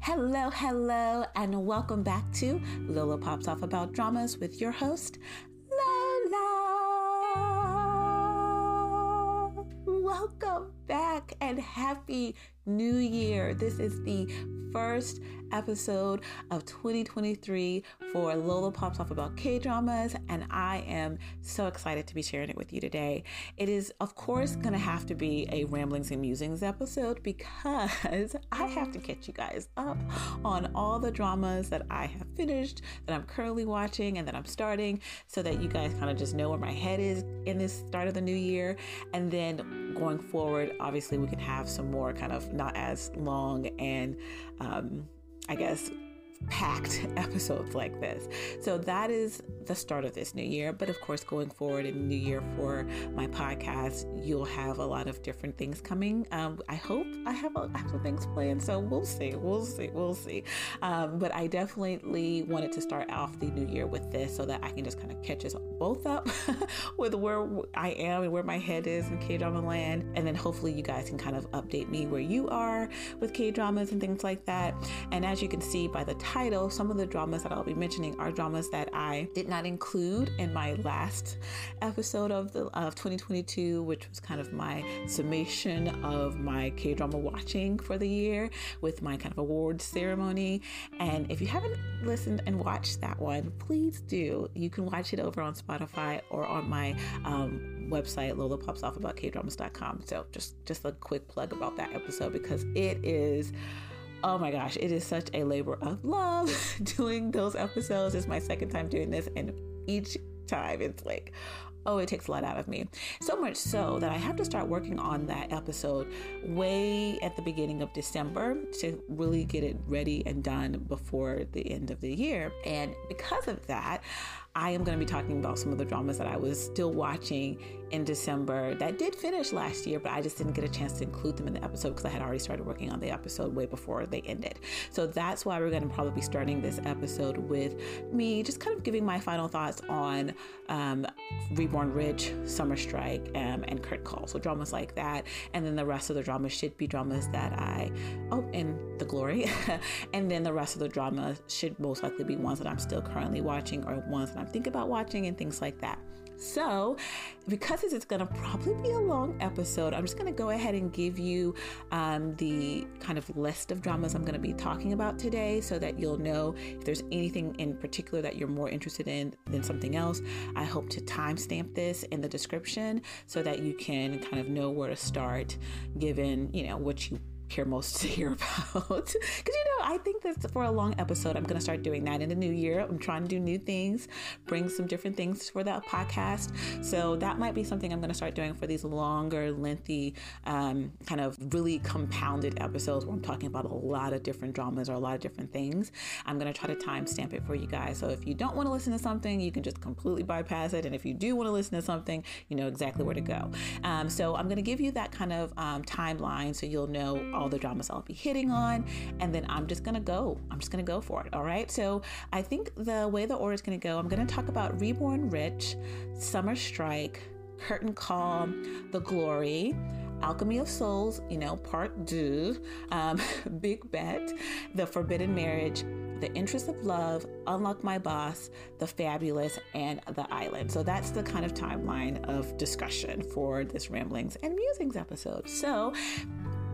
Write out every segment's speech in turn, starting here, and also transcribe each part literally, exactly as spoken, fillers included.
Hello, hello, and welcome back to Lola Pops Off About Dramas with your host, Lola. Welcome back and happy New Year. This is the first episode of twenty twenty-three for Lola Pops Off About K-Dramas, and I am so excited to be sharing it with you today. It is, of course, going to have to be a Ramblings and Musings episode because I have to catch you guys up on all the dramas that I have finished, that I'm currently watching, and that I'm starting, so that you guys kind of just know where my head is in this start of the new year. And then going forward, obviously, we can have some more kind of not as long and um, I guess packed episodes like this. So that is the start of this new year. But of course, going forward in the new year for my podcast, you'll have a lot of different things coming. Um, I hope I have a lot of things planned. So we'll see, we'll see, we'll see. Um, but I definitely wanted to start off the new year with this so that I can just kind of catch us both up with where I am and where my head is in K-drama land. And then hopefully you guys can kind of update me where you are with K-dramas and things like that. And as you can see by the time title, some of the dramas that I'll be mentioning are dramas that I did not include in my last episode of the of twenty twenty-two, which was kind of my summation of my K-drama watching for the year with my kind of awards ceremony. And if you haven't listened and watched that one, please do. You can watch it over on Spotify or on my um website, Lola Pops Off About K Dramas dot com. So just just a quick plug about that episode, because it is oh my gosh, it is such a labor of love doing those episodes. It's my second time doing this, and each time it's like, oh, it takes a lot out of me. So much so that I have to start working on that episode way at the beginning of December to really get it ready and done before the end of the year. And because of that, I am going to be talking about some of the dramas that I was still watching in December that did finish last year, but I just didn't get a chance to include them in the episode because I had already started working on the episode way before they ended. So that's why we're going to probably be starting this episode with me just kind of giving my final thoughts on um, Reborn Rich, Summer Strike, um, and Curtain Call. So dramas like that. And then the rest of the dramas should be dramas that I, oh, and The Glory. And then the rest of the drama should most likely be ones that I'm still currently watching or ones that I'm think about watching and things like that. So because this is going to probably be a long episode, I'm just going to go ahead and give you um, the kind of list of dramas I'm going to be talking about today so that you'll know if there's anything in particular that you're more interested in than something else. I hope to timestamp this in the description so that you can kind of know where to start given, you know, what you care most to hear about. Because you know, I think that for a long episode, I'm going to start doing that in the new year. I'm trying to do new things, bring some different things for the podcast. So that might be something I'm going to start doing for these longer, lengthy, um, kind of really compounded episodes where I'm talking about a lot of different dramas or a lot of different things. I'm going to try to timestamp it for you guys. So if you don't want to listen to something, you can just completely bypass it. And if you do want to listen to something, you know exactly where to go. Um, so I'm going to give you that kind of um, timeline so you'll know all the dramas I'll be hitting on, and then I'm just gonna go. I'm just gonna go for it. All right. So I think the way the order is gonna go, I'm gonna talk about Reborn Rich, Summer Strike, Curtain Call, The Glory, Alchemy of Souls, you know, Part Two, um, Big Bet, The Forbidden Marriage, The Interest of Love, Unlock My Boss, The Fabulous, and The Island. So that's the kind of timeline of discussion for this Ramblings and Musings episode. So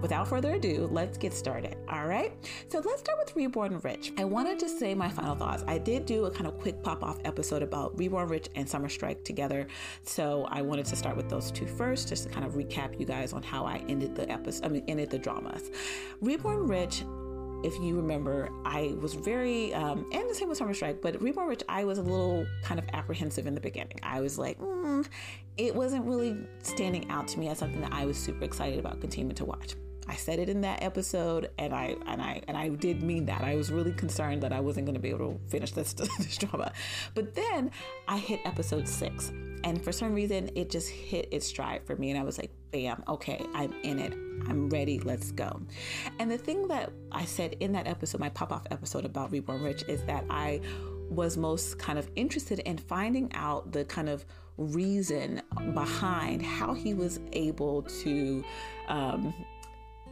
without further ado, let's get started. All right. So let's start with Reborn Rich. I want to just say my final thoughts. I did do a kind of quick pop-off episode about Reborn Rich and Summer Strike together. So I wanted to start with those two first, just to kind of recap you guys on how I ended the episode, I mean, ended the dramas. Reborn Rich if you remember, I was very, um, and the same with Summer Strike, but Reborn Rich, I was a little kind of apprehensive in the beginning. I was like, mm, it wasn't really standing out to me as something that I was super excited about continuing to watch. I said it in that episode, and I and I and I did mean that. I was really concerned that I wasn't going to be able to finish this, this drama. But then I hit episode six, and for some reason, it just hit its stride for me, and I was like, bam, okay, I'm in it. I'm ready. Let's go. And the thing that I said in that episode, my pop-off episode about Reborn Rich, is that I was most kind of interested in finding out the kind of reason behind how he was able to... Um,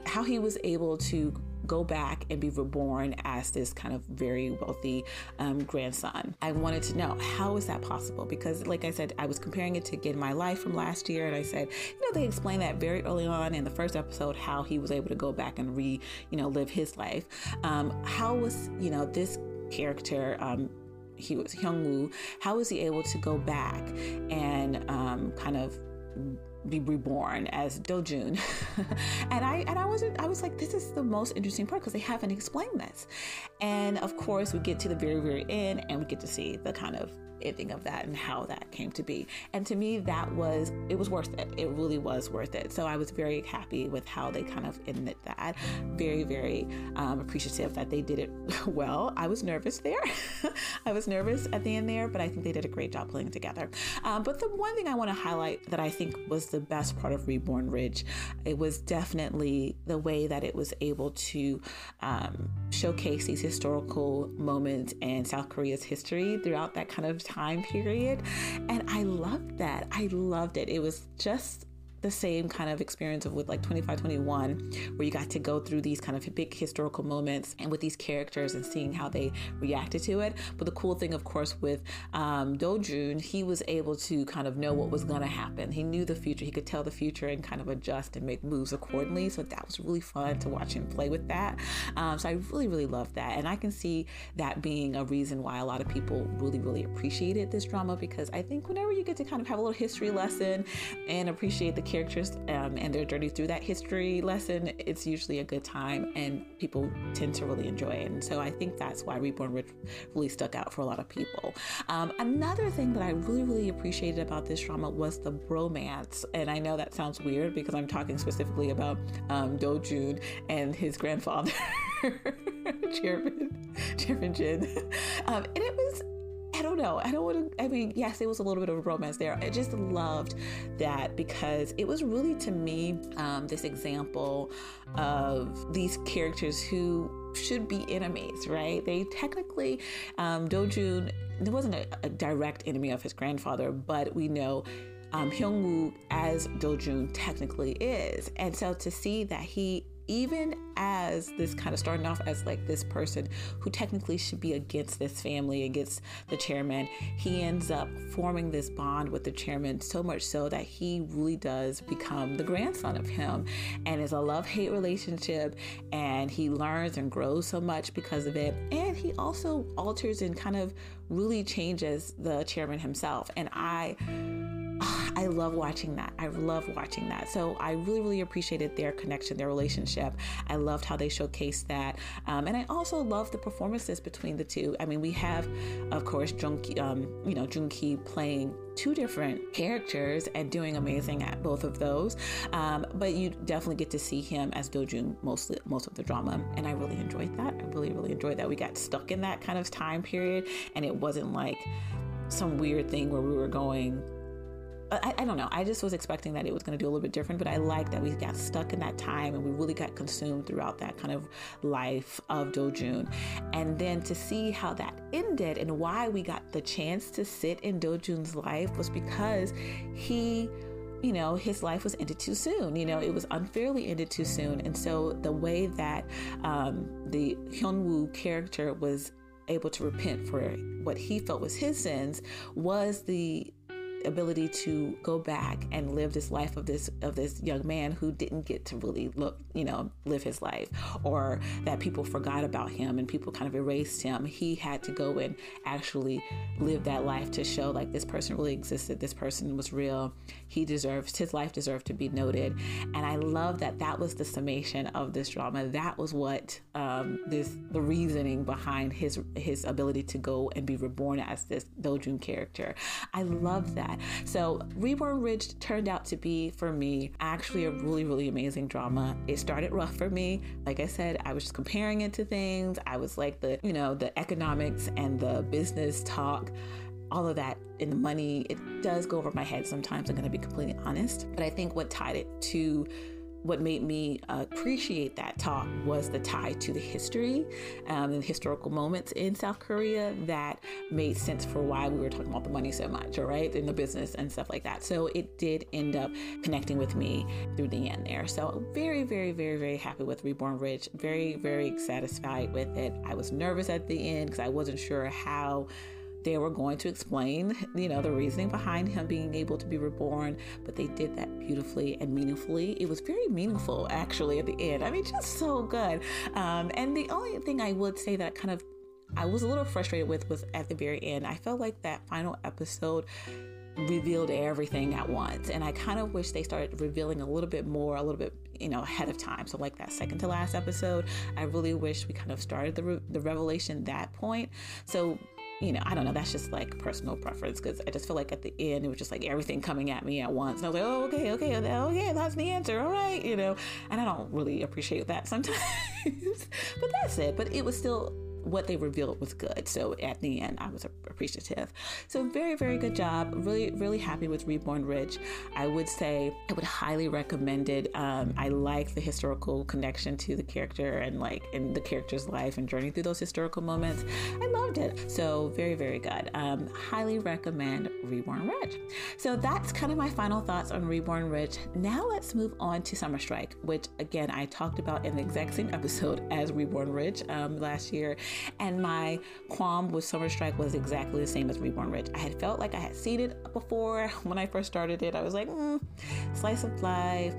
how he was able to go back and be reborn as this kind of very wealthy um, grandson. I wanted to know, how is that possible? Because like I said, I was comparing it to Get My Life from last year. And I said, you know, they explained that very early on in the first episode, how he was able to go back and re, you know, live his life. Um, how was, you know, this character, um, he was Hyung-woo, how was he able to go back and um, kind of be reborn as Do-jun? and I and I wasn't I was like, this is the most interesting part because they haven't explained this. And of course we get to the very, very end and we get to see the kind of ending of that and how that came to be. And to me, that was it was worth it. It really was worth it. So I was very happy with how they kind of ended that. Very, very um, appreciative that they did it well. I was nervous there. I was nervous at the end there, but I think they did a great job pulling it together. Um, but the one thing I want to highlight that I think was the best part of Reborn Rich, it was definitely the way that it was able to um, showcase these historical moments in South Korea's history throughout that kind of time period. And I loved that. I loved it. It was just the same kind of experience of with like twenty-five twenty-one, where you got to go through these kind of big historical moments and with these characters and seeing how they reacted to it. But the cool thing, of course, with um, Do-jun, he was able to kind of know what was going to happen. He knew the future. He could tell the future and kind of adjust and make moves accordingly. So that was really fun to watch him play with that. Um, so I really, really loved that. And I can see that being a reason why a lot of people really, really appreciated this drama, because I think whenever you get to kind of have a little history lesson and appreciate the characters um, and their journey through that history lesson, it's usually a good time and people tend to really enjoy it. And so I think that's why Reborn Rich really stuck out for a lot of people. Um, another thing that I really, really appreciated about this drama was the bromance. And I know that sounds weird because I'm talking specifically about um, Do-jun and his grandfather, Chairman, Chairman Jin. Um, and it was I don't know. I don't want to, I mean, yes, it was a little bit of a romance there. I just loved that because it was really, to me, um, this example of these characters who should be enemies, right? They technically, um, Do-jun, there wasn't a, a direct enemy of his grandfather, but we know um, Hyung-woo as Do-jun technically is. And so to see that he, even as this kind of starting off as like this person who technically should be against this family, against the chairman, he ends up forming this bond with the chairman, so much so that he really does become the grandson of him, and it's a love-hate relationship, and he learns and grows so much because of it. And he also alters and kind of really changes the chairman himself. And I I love watching that. I love watching that. So I really, really appreciated their connection, their relationship. I loved how they showcased that. Um, and I also love the performances between the two. I mean, we have, of course, Jun Ki, um, you know, Jun Ki playing two different characters and doing amazing at both of those. Um, but you definitely get to see him as Do-jun mostly, most of the drama. And I really enjoyed that. I really, really enjoyed that. We got stuck in that kind of time period, and it wasn't like some weird thing where we were going, I, I don't know. I just was expecting that it was going to do a little bit different, but I like that we got stuck in that time and we really got consumed throughout that kind of life of Do-jun. And then to see how that ended and why we got the chance to sit in Do-jun's life was because he, you know, his life was ended too soon. You know, it was unfairly ended too soon. And so the way that um, the Hyun-woo character was able to repent for what he felt was his sins was the ability to go back and live this life of this of this young man who didn't get to really look, you know, live his life, or that people forgot about him and people kind of erased him. He had to go and actually live that life to show like this person really existed. This person was real. He deserves, his life deserved to be noted. And I love that that was the summation of this drama. That was what um, this, the reasoning behind his, his ability to go and be reborn as this Do-jun character. I love that. So Reborn Rich turned out to be, for me, actually a really, really amazing drama. It started rough for me. Like I said, I was just comparing it to things. I was like the, you know, the economics and the business talk, all of that in the money. It does go over my head sometimes, I'm going to be completely honest. But I think what tied it to what made me appreciate that talk was the tie to the history um, and historical moments in South Korea that made sense for why we were talking about the money so much, all right, in the business and stuff like that. So it did end up connecting with me through the end there. So very, very, very, very happy with Reborn Rich. Very, very satisfied with it. I was nervous at the end because I wasn't sure how they were going to explain, you know, the reasoning behind him being able to be reborn, but they did that beautifully and meaningfully. It was very meaningful, actually, at the end. I mean, just so good. Um, and the only thing I would say that kind of I was a little frustrated with was at the very end. I felt like that final episode revealed everything at once, and I kind of wish they started revealing a little bit more, a little bit, you know, ahead of time. So like that second to last episode, I really wish we kind of started the re- the revelation at that point. So, you know, I don't know. That's just like personal preference, because I just feel like at the end, it was just like everything coming at me at once. And I was like, oh, okay, okay, okay, that's the answer. All right, you know, and I don't really appreciate that sometimes, but that's it. But it was still, what they revealed was good. So at the end, I was appreciative. So very, very good job. Really, really happy with Reborn Rich. I would say I would highly recommend it. Um, I like the historical connection to the character and like in the character's life and journey through those historical moments. I loved it. So very, very good. Um, highly recommend Reborn Rich. So that's kind of my final thoughts on Reborn Rich. Now let's move on to Summer Strike, which again, I talked about in the exact same episode as Reborn Rich um, last year. And my qualm with Summer Strike was exactly the same as Reborn Rich. I had felt like I had seen it before when I first started it. I was like, mm, slice of life,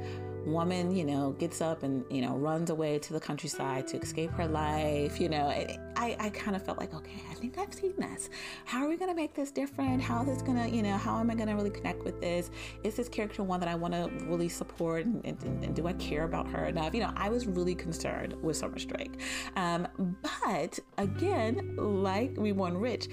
woman, you know, gets up and, you know, runs away to the countryside to escape her life. You know, it, I, I kind of felt like, okay, I think I've seen this. How are we going to make this different? How is this going to, you know, how am I going to really connect with this? Is this character one that I want to really support? And, and, and do I care about her enough? You know, I was really concerned with Summer Strike. Um, but again, like Reborn Rich,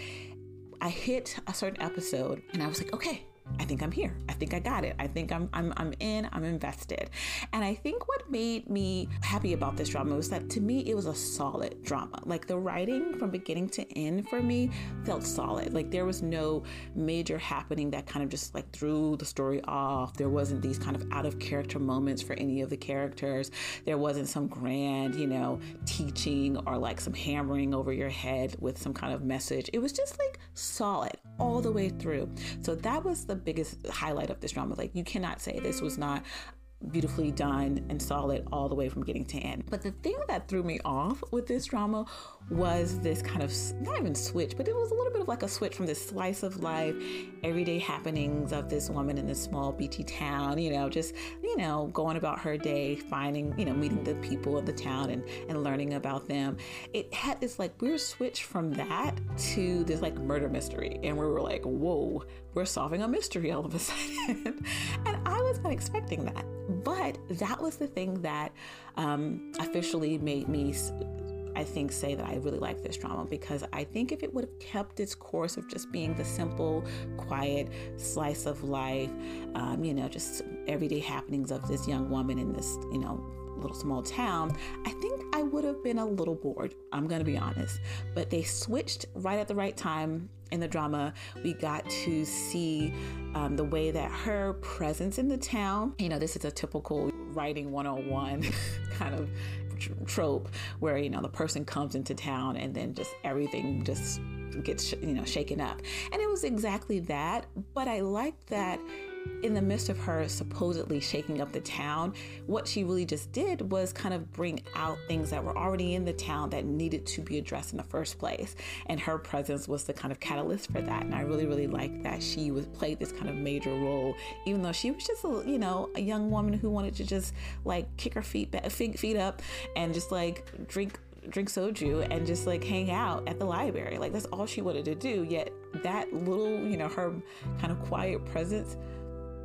I hit a certain episode and I was like, okay, I think I'm here. I think I got it. I think I'm I'm I'm in. I'm invested. And I think what made me happy about this drama was that to me it was a solid drama. Like the writing from beginning to end for me felt solid. Like there was no major happening that kind of just like threw the story off. There wasn't these kind of out of character moments for any of the characters. There wasn't some grand, you know, teaching or like some hammering over your head with some kind of message. It was just like solid all the way through. So that was the biggest highlight of this drama. Like you cannot say this was not beautifully done and solid all the way from beginning to end. But the thing that threw me off with this drama was this kind of, not even switch, but it was a little bit of like a switch from this slice of life, everyday happenings of this woman in this small beachy town, you know, just, you know, going about her day, finding, you know, meeting the people of the town and, and learning about them. It had this like weird switch from that to this like murder mystery. And we were like, whoa, we're solving a mystery all of a sudden. And I was not expecting that. But that was the thing that um, officially made me, I think, say that I really like this drama, because I think if it would have kept its course of just being the simple, quiet slice of life, um, you know, just everyday happenings of this young woman in this, you know, little small town, I think I would have been a little bored. I'm going to be honest. But they switched right at the right time in the drama. We got to see um, the way that her presence in the town, you know, this is a typical writing one oh one kind of trope where, you know, the person comes into town and then just everything just gets, you know, shaken up. And it was exactly that. But I liked that in the midst of her supposedly shaking up the town, what she really just did was kind of bring out things that were already in the town that needed to be addressed in the first place. And her presence was the kind of catalyst for that. And I really, really liked that she was played this kind of major role, even though she was just, a, you know, a young woman who wanted to just like kick her feet back, feet up and just like drink drink soju and just like hang out at the library. Like that's all she wanted to do. Yet that little, you know, her kind of quiet presence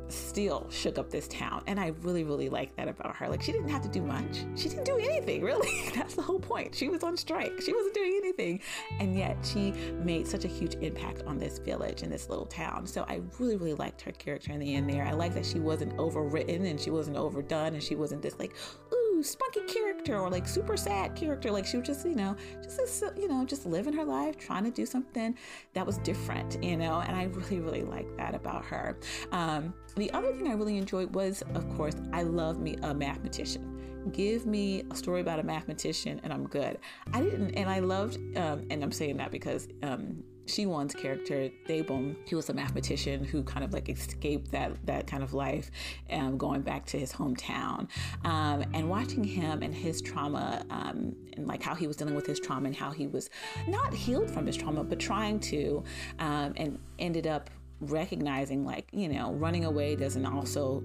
still shook up this town. And I really, really liked that about her. Like she didn't have to do much. She didn't do anything, really. That's the whole point. She was on strike. She wasn't doing anything. And yet she made such a huge impact on this village and this little town. So I really, really liked her character in the end there. I liked that she wasn't overwritten and she wasn't overdone and she wasn't this like, ooh, spunky character or like super sad character. Like she was just, you know, just, this, you know, just living her life, trying to do something that was different, you know, and I really, really liked that about her. Um, The other thing I really enjoyed was, of course, I love me a mathematician. Give me a story about a mathematician and I'm good. I didn't, and I loved, um, and I'm saying that because um, Siwon's character, Daebong, he was a mathematician who kind of like escaped that that kind of life, um, going back to his hometown. Um, and watching him and his trauma, um, and like how he was dealing with his trauma and how he was not healed from his trauma, but trying to, um, and ended up recognizing like, you know, running away doesn't also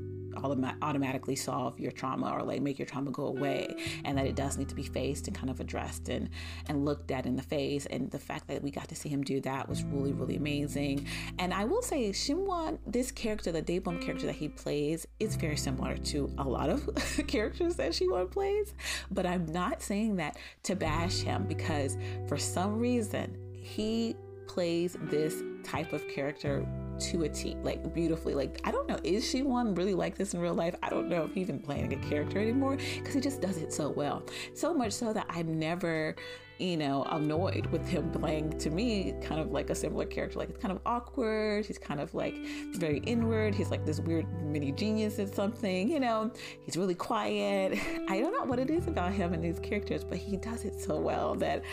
automatically solve your trauma or like make your trauma go away, and that it does need to be faced and kind of addressed and and looked at in the face. And the fact that we got to see him do that was really, really amazing. And I will say Shinwon, this character, the Daebong character that he plays, is very similar to a lot of characters that Shinwon plays, but I'm not saying that to bash him, because for some reason he plays this type of character to a T, like beautifully. Like I don't know, is she one really like this in real life? I don't know if he's even playing a character anymore, because he just does it so well, so much so that I'm never, you know, annoyed with him playing, to me, kind of like a similar character. Like it's kind of awkward, he's kind of like very inward, he's like this weird mini genius or something, you know, he's really quiet. I don't know what it is about him and these characters, but he does it so well that,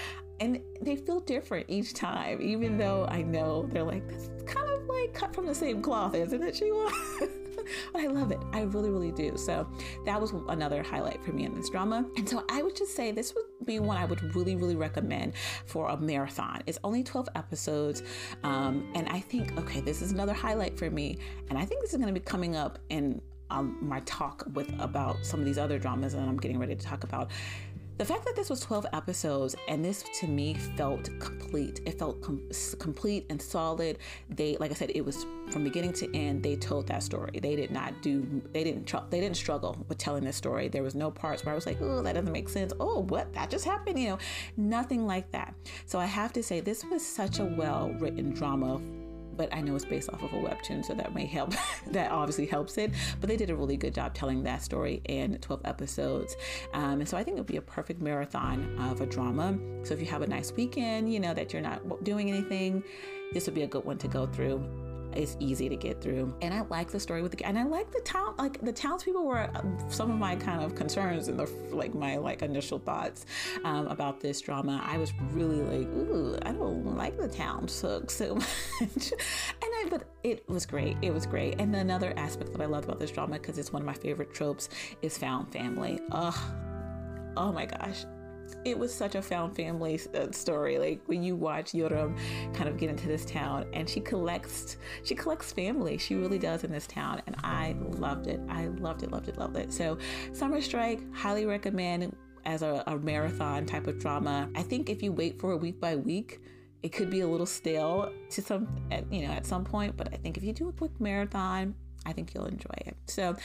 and they feel different each time, even though I know they're like, that's kind of like cut from the same cloth, isn't it, Siwon? But I love it. I really, really do. So that was another highlight for me in this drama. And so I would just say this would be one I would really, really recommend for a marathon. It's only twelve episodes. Um, and I think, okay, this is another highlight for me. And I think this is going to be coming up in um, my talk with about some of these other dramas that I'm getting ready to talk about. The fact that this was twelve episodes, and this to me felt complete. It felt com- complete and solid. They, like I said, it was from beginning to end. They told that story. They did not do. They didn't. Tr- they didn't struggle with telling this story. There was no parts where I was like, "Oh, that doesn't make sense. Oh, what? That just happened." You know, nothing like that. So I have to say, this was such a well-written drama. But I know it's based off of a webtoon, so that may help. That obviously helps it. But they did a really good job telling that story in twelve episodes. Um, and so I think it would be a perfect marathon of a drama. So if you have a nice weekend, you know, that you're not doing anything, this would be a good one to go through. It's easy to get through. And I like the story with the, and I like the town, like the townspeople were some of my kind of concerns and the, like my like initial thoughts um, about this drama. I was really like, ooh, I don't like the town so, so much. and I, but it was great. It was great. And another aspect that I loved about this drama, because it's one of my favorite tropes, is found family. Oh, oh my gosh. It was such a found family story. Like when you watch Yoram kind of get into this town, and she collects, she collects family. She really does in this town, and I loved it. I loved it, loved it, loved it. So, Summer Strike, highly recommend as a, a marathon type of drama. I think if you wait for it week by week, it could be a little stale to some, at, you know, at some point. But I think if you do a quick marathon, I think you'll enjoy it. So,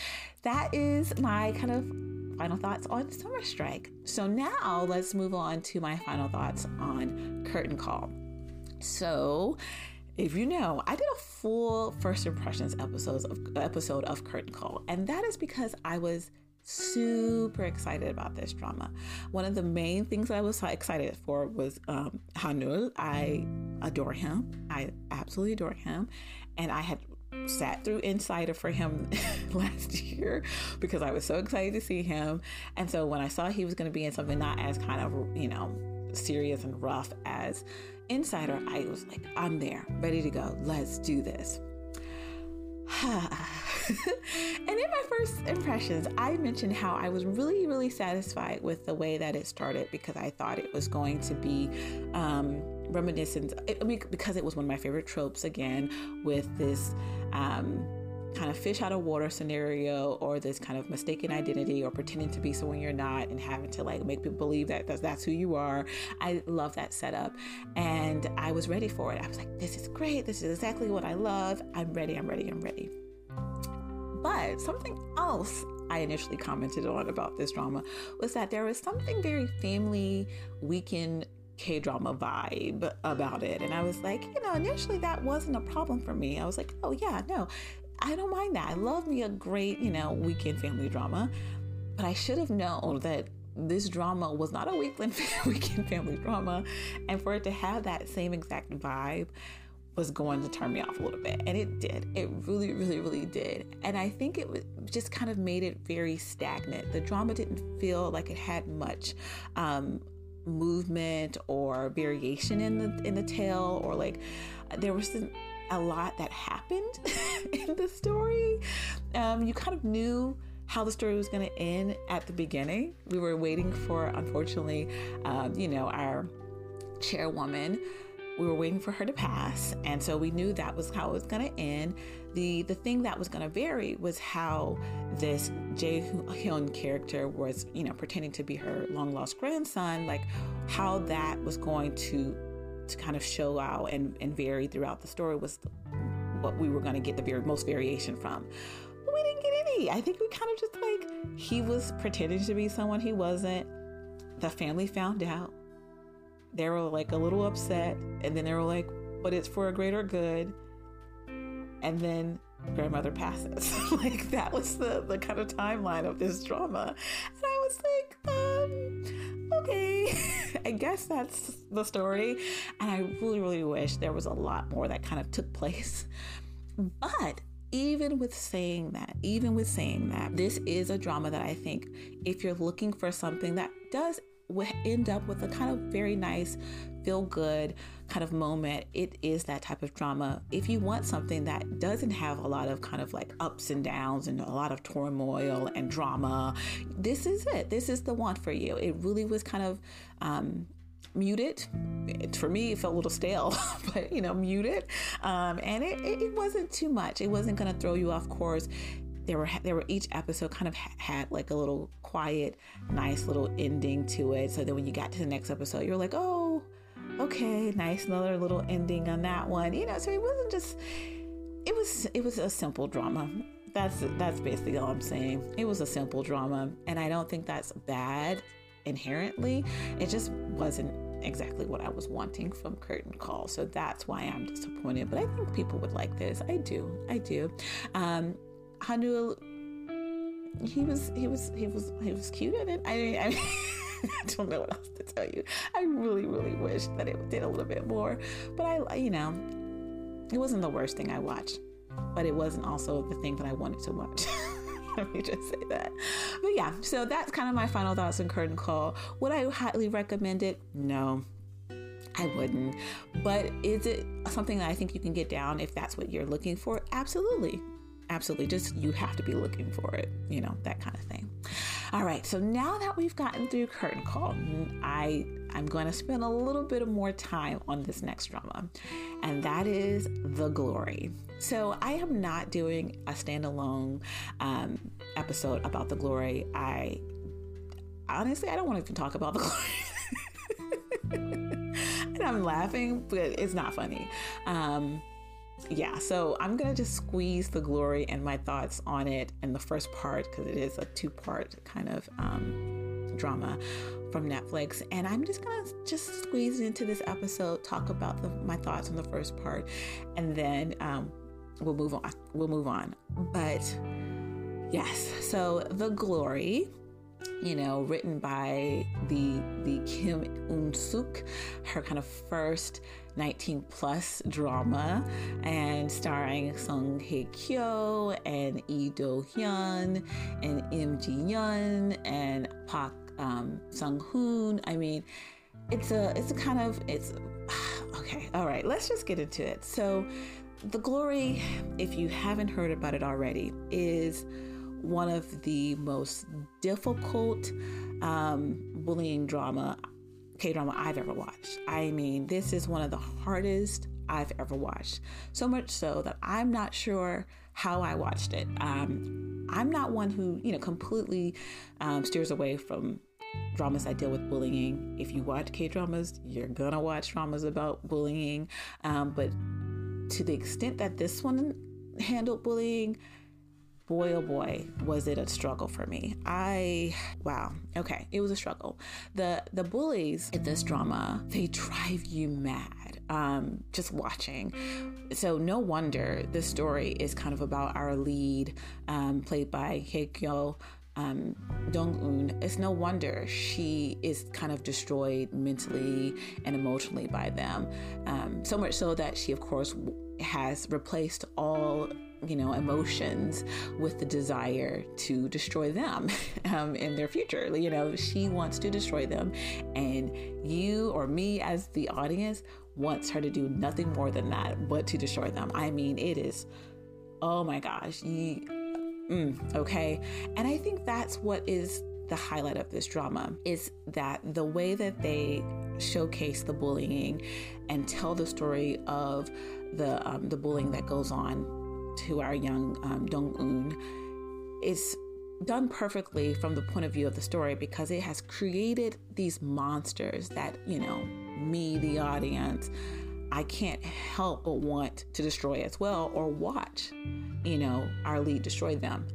that is my kind of final thoughts on Summer Strike. So now let's move on to my final thoughts on Curtain Call. So if you know, I did a full first impressions episodes of episode of Curtain Call, and that is because I was super excited about this drama. One of the main things I was excited for was um, Hanul. I adore him. I absolutely adore him, and I had sat through Insider for him last year because I was so excited to see him. And so when I saw he was going to be in something not as kind of, you know, serious and rough as Insider, I was like, I'm there, ready to go. Let's do this. And in my first impressions, I mentioned how I was really, really satisfied with the way that it started because I thought it was going to be um, reminiscent, I mean, because it was one of my favorite tropes again with this um, kind of fish out of water scenario or this kind of mistaken identity or pretending to be someone you're not and having to like make people believe that that's, that's who you are. I love that setup and I was ready for it. I was like, this is great. This is exactly what I love. I'm ready. I'm ready. I'm ready. But something else I initially commented on about this drama was that there was something very family weekend K-drama vibe about it. And I was like, you know, initially that wasn't a problem for me. I was like, oh yeah, no, I don't mind that. I love me a great, you know, weekend family drama. But I should have known that this drama was not a weekend weekend family drama. And for it to have that same exact vibe was going to turn me off a little bit. And it did. It really, really, really did. And I think it was just kind of made it very stagnant. The drama didn't feel like it had much um, movement or variation in the in the tale, or like there was some, a lot that happened in the story. Um, you kind of knew how the story was going to end at the beginning. We were waiting for, unfortunately, um, you know, our chairwoman. We were waiting for her to pass, and so we knew that was how it was going to end. The the thing that was going to vary was how this Jae Wook character was, you know, pretending to be her long-lost grandson, like how that was going to, to kind of show out and, and vary throughout the story was what we were going to get the very most variation from. But we didn't get any. I think we kind of just like, he was pretending to be someone he wasn't. The family found out. They were like a little upset, and then they were like, but it's for a greater good. And then grandmother passes. Like that was the, the kind of timeline of this drama. And I was like, um, okay, I guess that's the story. And I really, really wish there was a lot more that kind of took place. But even with saying that, even with saying that, this is a drama that I think if you're looking for something that does we end up with a kind of very nice, feel-good kind of moment. It is that type of drama. If you want something that doesn't have a lot of kind of like ups and downs and a lot of turmoil and drama, this is it. This is the one for you. It really was kind of um, muted. It, for me, it felt a little stale, but you know, muted. Um, and it, it, it wasn't too much. It wasn't going to throw you off course. There were there were each episode kind of had like a little quiet, nice little ending to it. So then when you got to the next episode, you were like, oh, okay, nice, another little ending on that one. You know, so it wasn't just, it was it was a simple drama. That's that's basically all I'm saying. It was a simple drama, and I don't think that's bad inherently. It just wasn't exactly what I was wanting from Curtain Call, so that's why I'm disappointed. But I think people would like this. I do, I do. Um, Hanul, he was, he was, he was, he was cute in it. I mean, I, mean, I don't know what else to tell you. I really, really wish that it did a little bit more, but I, you know, it wasn't the worst thing I watched, but it wasn't also the thing that I wanted to watch. Let me just say that. But yeah, so that's kind of my final thoughts on Curtain Call. Would I highly recommend it? No. I wouldn't. But is it something that I think you can get down if that's what you're looking for? Absolutely. Absolutely. Just you have to be looking for it, you know, that kind of thing. All right. So now that we've gotten through Curtain Call, I, I'm going to spend a little bit more time on this next drama, and that is The Glory. So I am not doing a standalone um, episode about The Glory. I honestly, I don't want to even talk about The Glory. And I'm laughing, but it's not funny. Um, Yeah, so I'm going to just squeeze The Glory and my thoughts on it in the first part, because it is a two-part kind of um, drama from Netflix. And I'm just going to just squeeze into this episode, talk about the, my thoughts on the first part, and then um, we'll move on. We'll move on. But yes, so The Glory, you know, written by the the Kim Eun-suk, her kind of first nineteen plus drama, and starring Song Hye Kyo and Lee Do Hyun and Im Ji Yeon and Park um, Sung Hoon. I mean, it's a it's a kind of it's okay. All right, let's just get into it. So The Glory, if you haven't heard about it already, is one of the most difficult um, bullying drama, K-drama I've ever watched. I mean, this is one of the hardest I've ever watched. So much so that I'm not sure how I watched it. Um, I'm not one who, you know, completely um, steers away from dramas that deal with bullying. If you watch K-dramas, you're gonna watch dramas about bullying. Um, but to the extent that this one handled bullying, boy, oh boy, was it a struggle for me. I, wow, okay, it was a struggle. The the bullies in this drama, they drive you mad, um, just watching. So no wonder this story is kind of about our lead, um, played by Hye Kyo, Um, Dong-eun. It's no wonder she is kind of destroyed mentally and emotionally by them. Um, so much so that she, of course, has replaced all, you know, emotions with the desire to destroy them um, in their future. You know, she wants to destroy them, and you or me as the audience wants her to do nothing more than that, but to destroy them. I mean, it is, oh my gosh, you... Mm, okay. And I think that's what is the highlight of this drama, is that the way that they showcase the bullying and tell the story of the um, the bullying that goes on to our young um, Dong-eun is done perfectly from the point of view of the story, because it has created these monsters that, you know, me, the audience, I can't help but want to destroy as well, or watch, you know, our lead destroy them.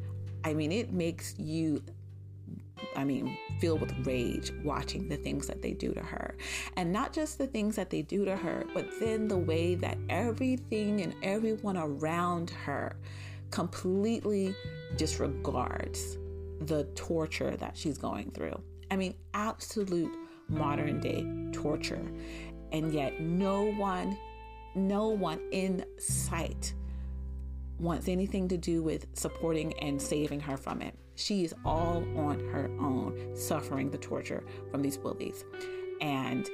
I mean, it makes you, I mean, filled with rage watching the things that they do to her. And not just the things that they do to her, but then the way that everything and everyone around her completely disregards the torture that she's going through. I mean, absolute modern day torture. And yet no one, no one in sight wants anything to do with supporting and saving her from it. She is all on her own, suffering the torture from these bullies. And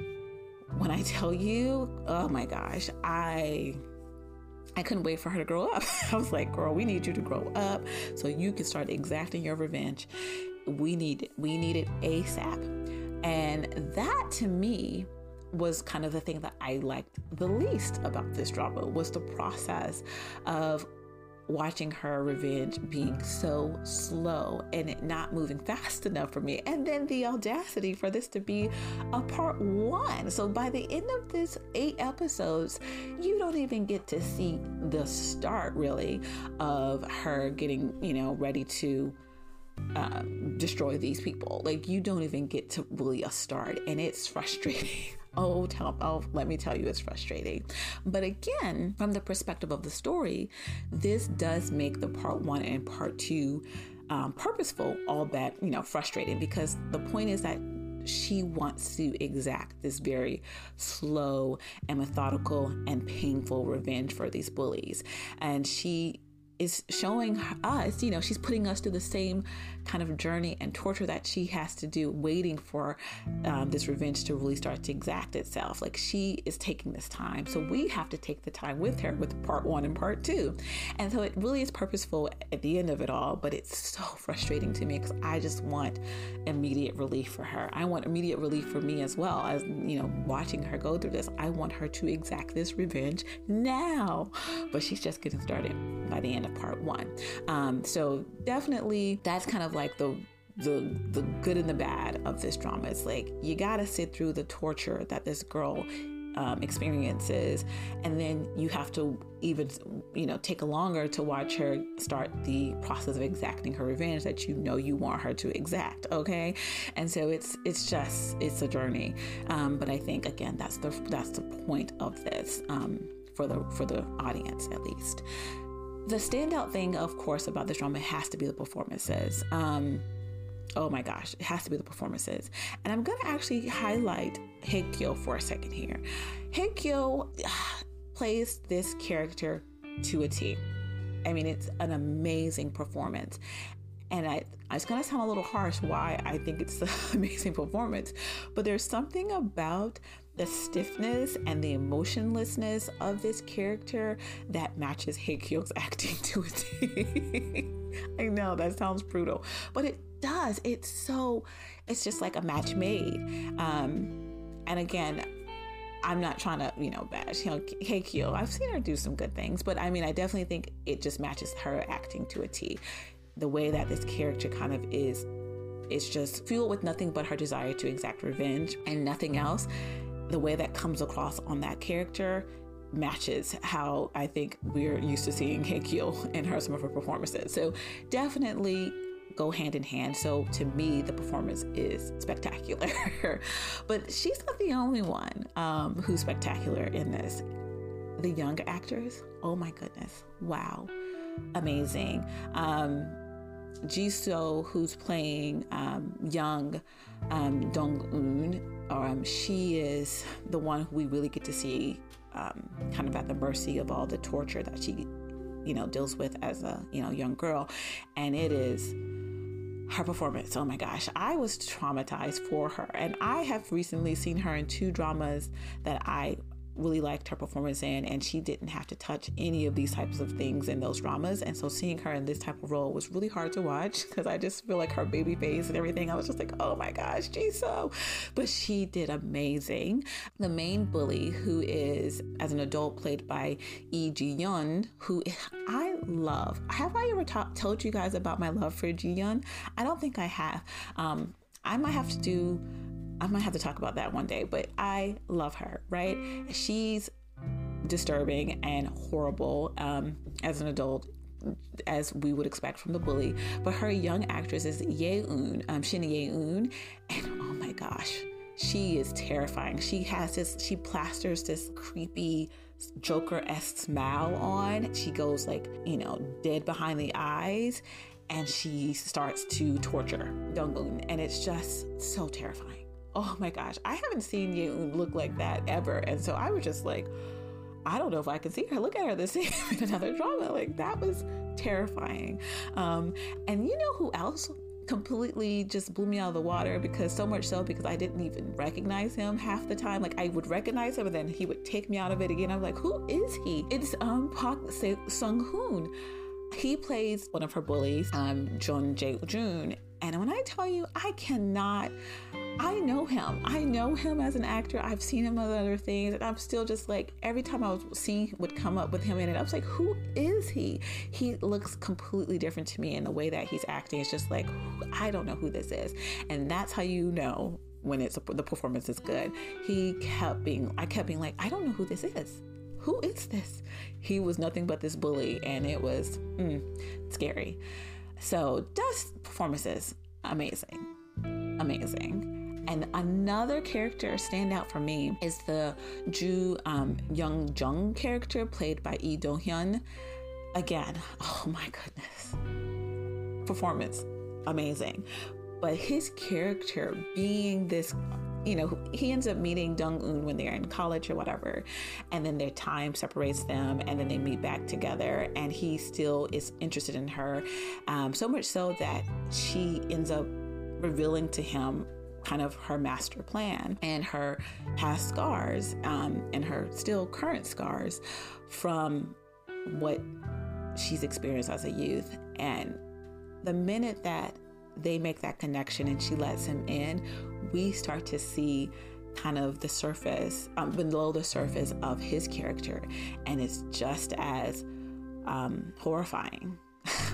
when I tell you, oh my gosh, I I couldn't wait for her to grow up. I was like, girl, we need you to grow up so you can start exacting your revenge. We need it. We need it ASAP. And that, to me, was kind of the thing that I liked the least about this drama, was the process of watching her revenge being so slow and it not moving fast enough for me. And then the audacity for this to be a part one. So by the end of this eight episodes, you don't even get to see the start, really, of her getting, you know, ready to Uh, destroy these people. Like, you don't even get to really a start, and it's frustrating. oh, tell, oh, let me tell you, it's frustrating. But again, from the perspective of the story, this does make the part one and part two um, purposeful, albeit, you know, frustrating, because the point is that she wants to exact this very slow and methodical and painful revenge for these bullies, and she is showing us, you know, she's putting us through the same kind of journey and torture that she has to do, waiting for um, this revenge to really start to exact itself. Like, she is taking this time. So we have to take the time with her with part one and part two. And so it really is purposeful at the end of it all, but it's so frustrating to me, because I just want immediate relief for her. I want immediate relief for me as well as, you know, watching her go through this. I want her to exact this revenge now, but she's just getting started by the end of part one. Um, so definitely that's kind of like the the the good and the bad of this drama. It's like, you gotta sit through the torture that this girl um, experiences, and then you have to even, you know, take longer to watch her start the process of exacting her revenge that you know you want her to exact. Okay. And so it's, it's just, it's a journey. Um, but I think, again, that's the, that's the point of this, um, for the, for the audience, at least. The standout thing, of course, about this drama has to be the performances. Um, oh my gosh, it has to be the performances. And I'm going to actually highlight Hye Kyo for a second here. Hye Kyo plays this character to a T. I mean, it's an amazing performance. And I, I was going to sound a little harsh why I think it's an amazing performance, but there's something about the stiffness and the emotionlessness of this character that matches Hye Kyo's acting to a T. I know that sounds brutal, but it does. It's so, it's just like a match made. Um, and again, I'm not trying to, you know, bash Hye Kyo. I've seen her do some good things, but I mean, I definitely think it just matches her acting to a T. The way that this character kind of is, it's just fueled with nothing but her desire to exact revenge and nothing else. The way that comes across on that character matches how I think we're used to seeing Hye Kyo in her, some of her performances. So definitely go hand in hand. So to me, the performance is spectacular, but she's not the only one um, who's spectacular in this. The younger actors, oh my goodness, wow, amazing. Um, Jisoo, who's playing um, Young um, Dong-eun, um, she is the one who we really get to see um, kind of at the mercy of all the torture that she, you know, deals with as a, you know, young girl, and it is her performance. Oh my gosh, I was traumatized for her, and I have recently seen her in two dramas that I really liked her performance in, and she didn't have to touch any of these types of things in those dramas. And so seeing her in this type of role was really hard to watch because I just feel like her baby face and everything, I was just like, oh my gosh, Jisoo. But she did amazing. The main bully, who is as an adult played by Lee Ji Yeon, who I love. Have I ever ta- told you guys about my love for Ji Yeon? I don't think I have. Um, I might have to do I might have to talk about that one day, but I love her, right? She's disturbing and horrible um, as an adult, as we would expect from the bully. But her young actress is Ye-eun, um, Shin Ye-eun, and oh my gosh, she is terrifying. She has this, she plasters this creepy Joker-esque smile on. She goes like, you know, dead behind the eyes, and she starts to torture Dong-eun, and it's just so terrifying. Oh my gosh, I haven't seen Yeun look like that ever. And so I was just like, I don't know if I can see her. Look at her this in another drama. Like, that was terrifying. Um, and you know who else completely just blew me out of the water? Because so much so because I didn't even recognize him half the time. Like, I would recognize him and then he would take me out of it again. I'm like, who is he? It's um Park Sung Hoon. He plays one of her bullies, um, Jun Jae-jun. And when I tell you, I cannot... I know him. I know him as an actor. I've seen him in other things, and I'm still just like, every time I was seeing would come up with him in it, I was like, who is he? He looks completely different to me, and the way that he's acting is just like, I don't know who this is. And that's how you know when it's a, the performance is good. He kept being, I kept being like, I don't know who this is. Who is this? He was nothing but this bully, and it was mm, scary. So just performances, amazing, amazing. And another character standout for me is the Ju um, Young Jung character played by Lee Do Hyun. Again, oh my goodness. Performance, amazing. But his character being this, you know, he ends up meeting Dong-eun when they're in college or whatever, and then their time separates them, and then they meet back together, and he still is interested in her. Um, so much so that she ends up revealing to him kind of her master plan and her past scars um, and her still current scars from what she's experienced as a youth. And the minute that they make that connection and she lets him in, we start to see kind of the surface, um, below the surface of his character. And it's just as um, horrifying.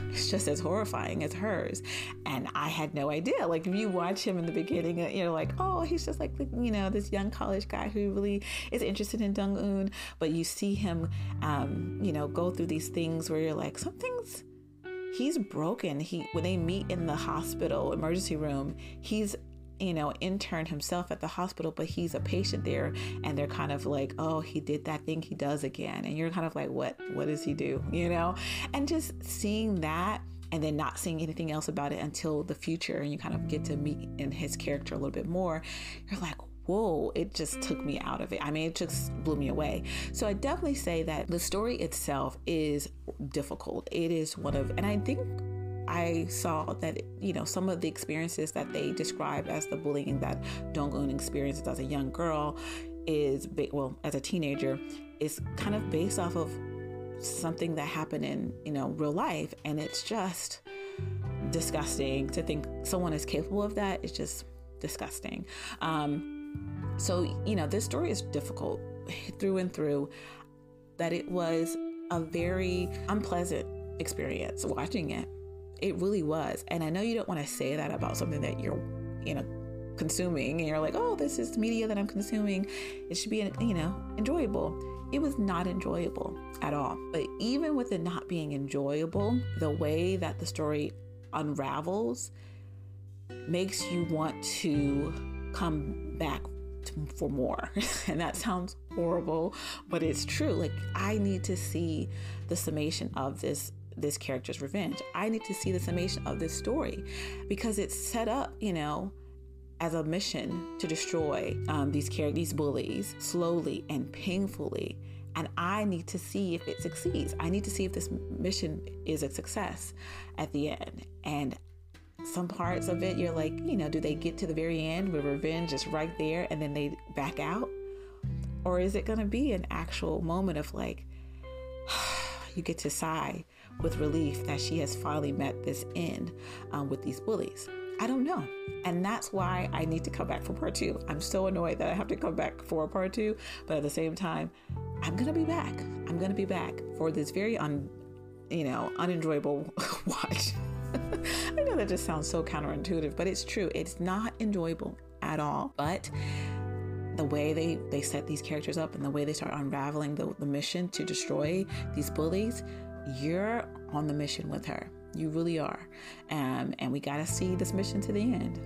It's just as horrifying as hers. And I had no idea. Like, if you watch him in the beginning, you know, like, oh, he's just like, you know, this young college guy who really is interested in Dong-eun. But you see him, um, you know, go through these things where you're like, something's, he's broken. He, when they meet in the hospital emergency room, he's, you know, intern himself at the hospital, but he's a patient there, and they're kind of like, oh, he did that thing he does again. And you're kind of like, what, what does he do? You know, and just seeing that and then not seeing anything else about it until the future. And you kind of get to meet in his character a little bit more. You're like, whoa, it just took me out of it. I mean, it just blew me away. So I definitely say that the story itself is difficult. It is one of, and I think I saw that, you know, some of the experiences that they describe as the bullying that Dong-eun experiences as a young girl, is, well, as a teenager, is kind of based off of something that happened in, you know, real life. And it's just disgusting to think someone is capable of that. It's just disgusting. Um, so, you know, this story is difficult through and through, that it was a very unpleasant experience watching it. It really was. And I know you don't want to say that about something that you're, you know, consuming, and you're like, oh, this is media that I'm consuming, it should be, you know, enjoyable. It was not enjoyable at all. But even with it not being enjoyable, the way that the story unravels makes you want to come back for more. And that sounds horrible, but it's true. Like, I need to see the summation of this this character's revenge. I need to see the summation of this story, because it's set up, you know, as a mission to destroy um, these char- these bullies slowly and painfully. And I need to see if it succeeds. I need to see if this mission is a success at the end. And some parts of it, you're like, you know, do they get to the very end where revenge is right there and then they back out? Or is it going to be an actual moment of like, you get to sigh with relief that she has finally met this end um, with these bullies? I don't know. And that's why I need to come back for part two. I'm so annoyed that I have to come back for part two, but at the same time, I'm going to be back. I'm going to be back for this very, un, you know, unenjoyable watch. I know that just sounds so counterintuitive, but it's true. It's not enjoyable at all. But the way they, they set these characters up and the way they start unraveling the, the mission to destroy these bullies, you're on the mission with her. You really are. Um, and we got to see this mission to the end.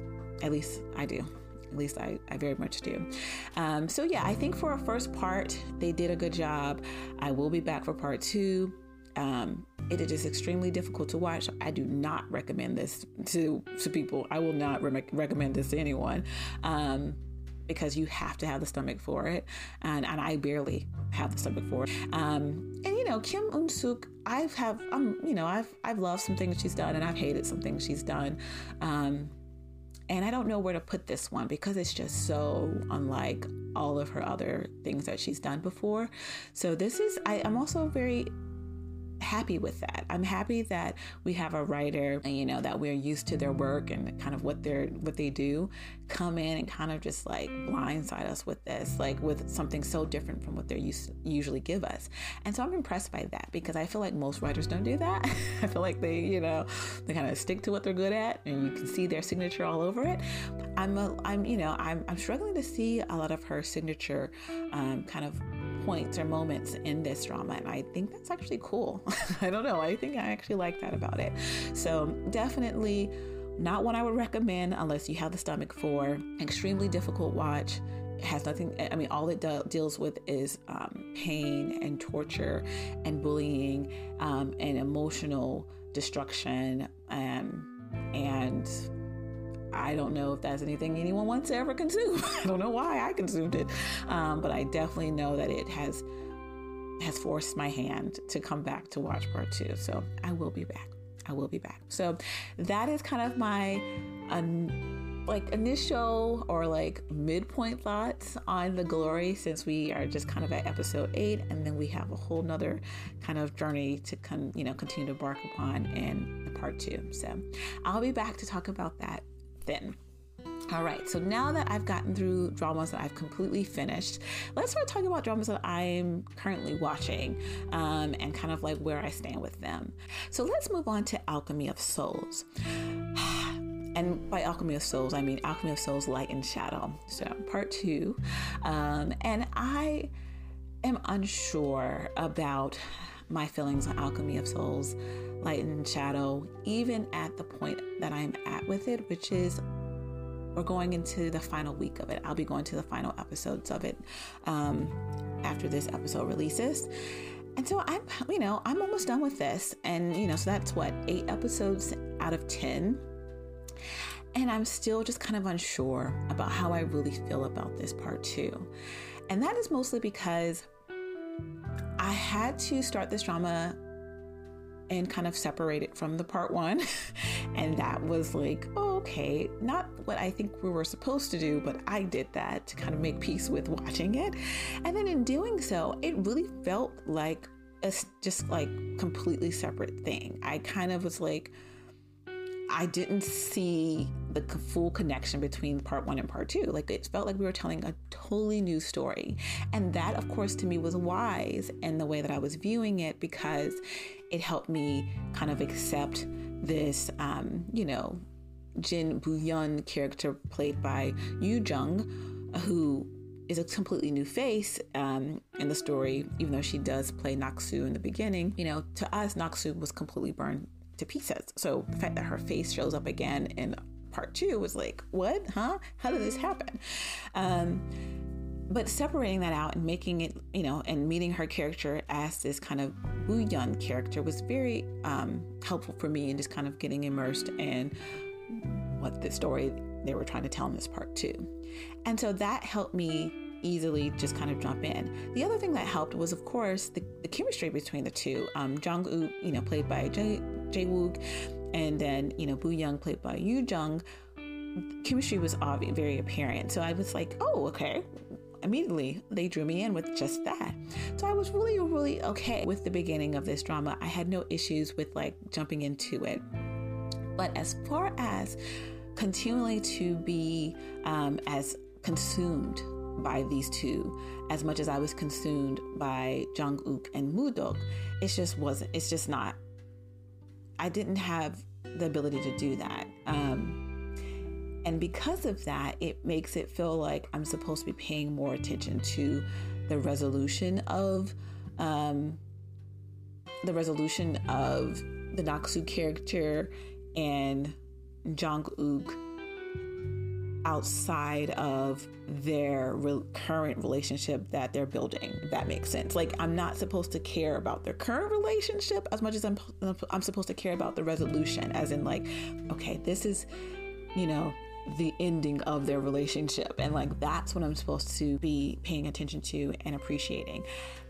At least I do. At least I, I very much do. Um, so yeah, I think for our first part, they did a good job. I will be back for part two. Um, it is just extremely difficult to watch. I do not recommend this to, to people. I will not re- recommend this to anyone. Um, because you have to have the stomach for it. And, and I barely have the stomach for it. Um, and, you know, Kim Eun-suk, I've have, um, you know, I've, I've loved some things she's done and I've hated some things she's done. Um, and I don't know where to put this one, because it's just so unlike all of her other things that she's done before. So this is, I, I'm also very happy with that. I'm happy that we have a writer, you know, that we're used to their work and kind of what they're, what they do, come in and kind of just like blindside us with this, like with something so different from what they're used to usually give us. And so I'm impressed by that, because I feel like most writers don't do that. I feel like they, you know, they kind of stick to what they're good at, and you can see their signature all over it. I'm, a, I'm, you know, I'm, I'm struggling to see a lot of her signature, um, kind of points or moments in this drama, and I think that's actually cool. I don't know. I think I actually like that about it. So definitely not one I would recommend unless you have the stomach for. Extremely difficult watch. It has nothing, I mean, all it do- deals with is um, pain and torture and bullying um, and emotional destruction, um, and I don't know if that's anything anyone wants to ever consume. I don't know why I consumed it. Um, but I definitely know that it has has forced my hand to come back to watch part two. So I will be back. I will be back. So that is kind of my um, like initial or like midpoint thoughts on The Glory, since we are just kind of at episode eight, and then we have a whole nother kind of journey to con- you know, continue to embark upon in part two. So I'll be back to talk about that then. All right, so now that I've gotten through dramas that I've completely finished, let's start talking about dramas that I'm currently watching um, and kind of like where I stand with them. So let's move on to Alchemy of Souls. And by Alchemy of Souls, I mean Alchemy of Souls Light and Shadow. So part two. Um, and I am unsure about my feelings on Alchemy of Souls Light and Shadow, even at the point that I'm at with it, which is we're going into the final week of it. I'll be going to the final episodes of it um, after this episode releases. And so I'm, you know, I'm almost done with this. And, you know, so that's what, eight episodes out of ten. And I'm still just kind of unsure about how I really feel about this part two. And that is mostly because I had to start this drama and kind of separate it from the part one. And that was like, oh, okay, not what I think we were supposed to do, but I did that to kind of make peace with watching it. And then in doing so, it really felt like a just like completely separate thing. I kind of was like, I didn't see the full connection between part one and part two. Like, it felt like we were telling a totally new story. And that, of course, to me was wise in the way that I was viewing it, because it helped me kind of accept this, um, you know, Jin Boo-yeon character played by Yoo Jung, who is a completely new face um, in the story, even though she does play Naksu in the beginning. You know, to us, Naksu was completely burned to pieces. So the fact that her face shows up again in part two was like, what, huh? How did this happen? Um, but separating that out and making it, you know, and meeting her character as this kind of Boo-yeon character was very um, helpful for me in just kind of getting immersed in what the story they were trying to tell in this part two. And so that helped me easily just kind of jump in. The other thing that helped was, of course, the, the chemistry between the two. Um, Jung-woo, you know, played by Jae Wook, and then, you know, Boo-young played by Yoo Jung. Chemistry was obvious, very apparent. So I was like, oh, okay. Immediately, they drew me in with just that. So I was really, really okay with the beginning of this drama. I had no issues with, like, jumping into it. But as far as continuing to be um, as consumed by these two as much as I was consumed by Jung-uk and Moodok, it's just wasn't, it's just not, I didn't have the ability to do that. Um, and because of that, it makes it feel like I'm supposed to be paying more attention to the resolution of, um, the resolution of the Naksu character and Jung-uk outside of their re- current relationship that they're building, if that makes sense. Like, I'm not supposed to care about their current relationship as much as I'm I'm supposed to care about the resolution, as in like, okay, this is, you know, the ending of their relationship. And like, that's what I'm supposed to be paying attention to and appreciating.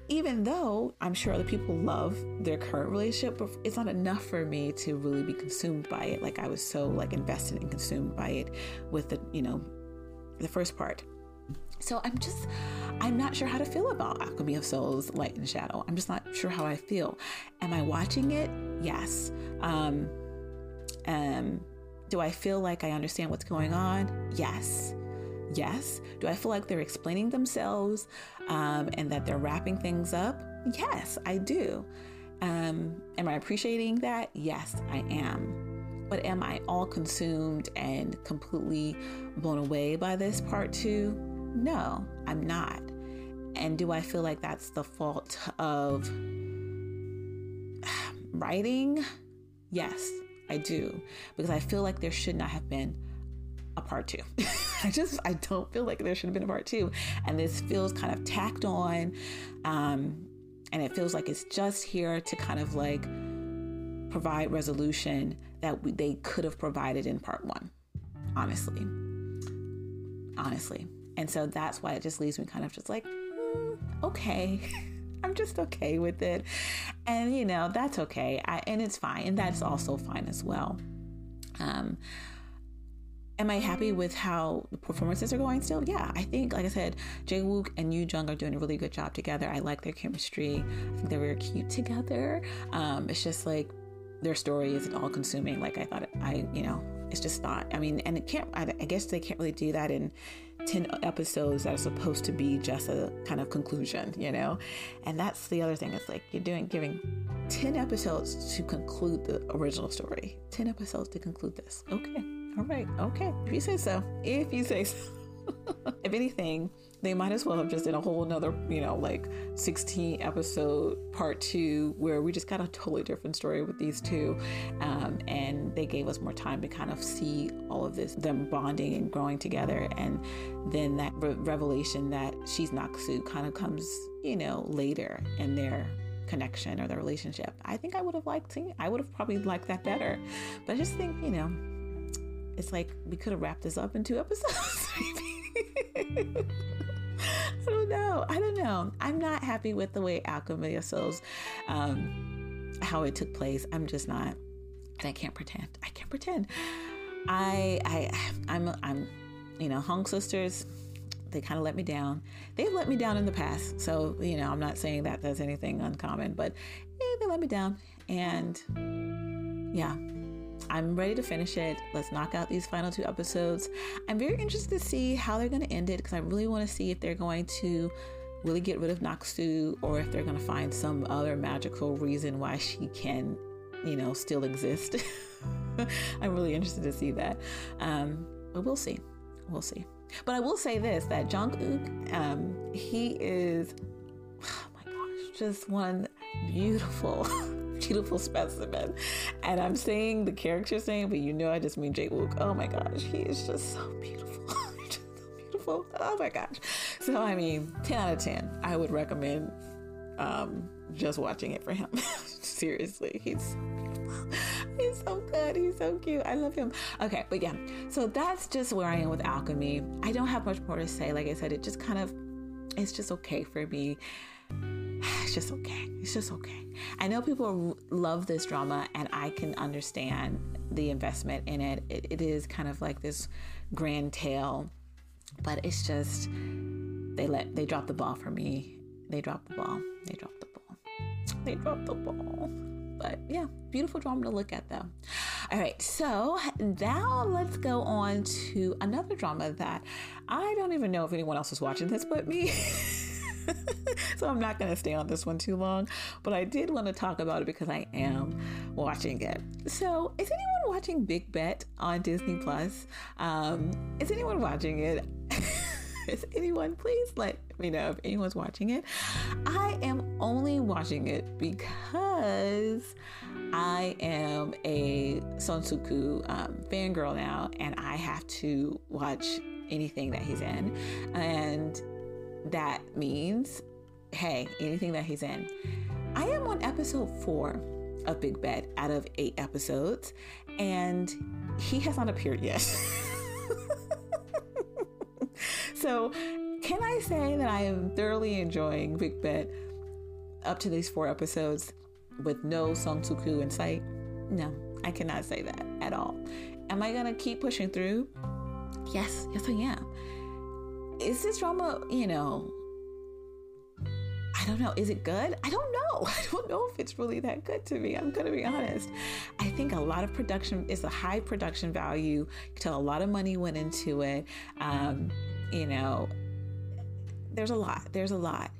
Even though I'm sure other people love their current relationship, but it's not enough for me to really be consumed by it. Like, I was so like invested and consumed by it with the, you know, the first part. So I'm just, I'm not sure how to feel about Alchemy of Souls, Light and Shadow. I'm just not sure how I feel. Am I watching it? Yes. Um, um, do I feel like I understand what's going on? Yes. Yes. Do I feel like they're explaining themselves um, and that they're wrapping things up? Yes, I do. Um, am I appreciating that? Yes, I am. But am I all consumed and completely blown away by this part two? No, I'm not. And do I feel like that's the fault of writing? Yes, I do. Because I feel like there should not have been a part two. I just, I don't feel like there should have been a part two. And this feels kind of tacked on. Um, and it feels like it's just here to kind of like provide resolution that we, they could have provided in part one, honestly, honestly. And so that's why it just leaves me kind of just like, mm, okay, I'm just okay with it. And you know, that's okay. I, and it's fine. And that's also fine as well. Um, Am I happy with how the performances are going still? Yeah, I think, like I said, Jae Wook and Yoo Jung are doing a really good job together. I like their chemistry. I think they're very cute together. Um, it's just like their story isn't all consuming. Like I thought, it, I, you know, it's just not. I mean, and it can't, I, I guess they can't really do that in ten episodes that are supposed to be just a kind of conclusion, you know? And that's the other thing. It's like you're doing, giving ten episodes to conclude the original story. ten episodes to conclude this. Okay. All right. Okay. If you say so, if you say so, if anything, they might as well have just done a whole nother, you know, like sixteen episode part two, where we just got a totally different story with these two. Um, and they gave us more time to kind of see all of this, them bonding and growing together. And then that re- revelation that she's Naksu kind of comes, you know, later in their connection or their relationship. I think I would have liked to, I would have probably liked that better, but I just think, you know, it's like we could have wrapped this up in two episodes. Maybe. I don't know. I don't know. I'm not happy with the way Alchemy of Souls um, how it took place. I'm just not, and I can't pretend. I can't pretend. I, I, I'm, I'm, you know, Hong sisters, they kind of let me down. They've let me down in the past. So, you know, I'm not saying that that's anything uncommon, but eh, they let me down. And yeah, I'm ready to finish it. Let's knock out these final two episodes. I'm very interested to see how they're going to end it, because I really want to see if they're going to really get rid of Naksu, or if they're going to find some other magical reason why she can, you know, still exist. I'm really interested to see that. Um, but we'll see. We'll see. But I will say this, that Jungkook, um, he is, oh my gosh, just one beautiful... beautiful specimen. And I'm saying the character's name, but you know I just mean Jae Wook. Oh my gosh, he is just so beautiful. Just so beautiful. Oh my gosh. So I mean, ten out of ten. I would recommend um, just watching it for him. Seriously, he's so beautiful. He's so good. He's so cute. I love him. Okay, but yeah. So that's just where I am with Alchemy. I don't have much more to say. Like I said, it just kind of, it's just okay for me. It's just okay. It's just okay. I know people love this drama, and I can understand the investment in it. It, it is kind of like this grand tale, but it's just, they let, they dropped the ball for me. They dropped the ball. They dropped the ball. They dropped the ball. But yeah, beautiful drama to look at though. All right, so now let's go on to another drama that I don't even know if anyone else is watching this but me. So I'm not going to stay on this one too long, but I did want to talk about it because I am watching it. So is anyone watching Big Bet on Disney Plus? Um, is anyone watching it? Is anyone, please let me know if anyone's watching it. I am only watching it because I am a Sonsuku um, fangirl now, and I have to watch anything that he's in. And that means, hey, anything that he's in. I am on episode four of Big Bet out of eight episodes, and he has not appeared yet. So can I say that I am thoroughly enjoying Big Bet up to these four episodes with no Songsuku in sight? No, I cannot say that at all. Am I going to keep pushing through? Yes, yes I am. Is this drama, you know, I don't know. Is it good? I don't know. I don't know if it's really that good to me. I'm going to be honest. I think a lot of production, it's a high production value. You can tell a lot of money went into it. Um, you know, there's a lot. There's a lot.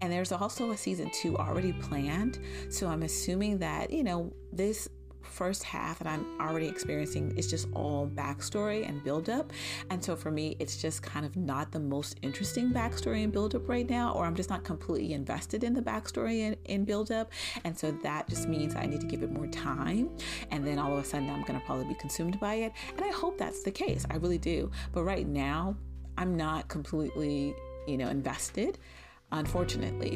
And there's also a season two already planned. So I'm assuming that, you know, this first half that I'm already experiencing is just all backstory and buildup. And so for me, it's just kind of not the most interesting backstory and buildup right now, or I'm just not completely invested in the backstory and, and buildup. And so that just means I need to give it more time. And then all of a sudden I'm going to probably be consumed by it. And I hope that's the case. I really do. But right now I'm not completely, you know, invested, unfortunately.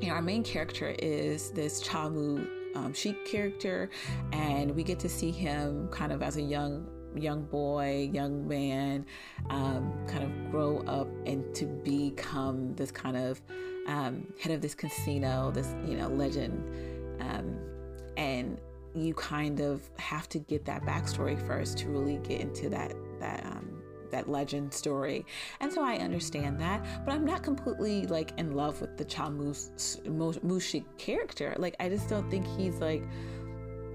You know, our main character is this Chamu Um, chic character, and we get to see him kind of as a young young boy, young man, um, kind of grow up and to become this kind of um, head of this casino, this, you know, legend. Um, and you kind of have to get that backstory first to really get into that that um, that legend story. And so I understand that, but I'm not completely like in love with the Chamushi character. Like, I just don't think he's like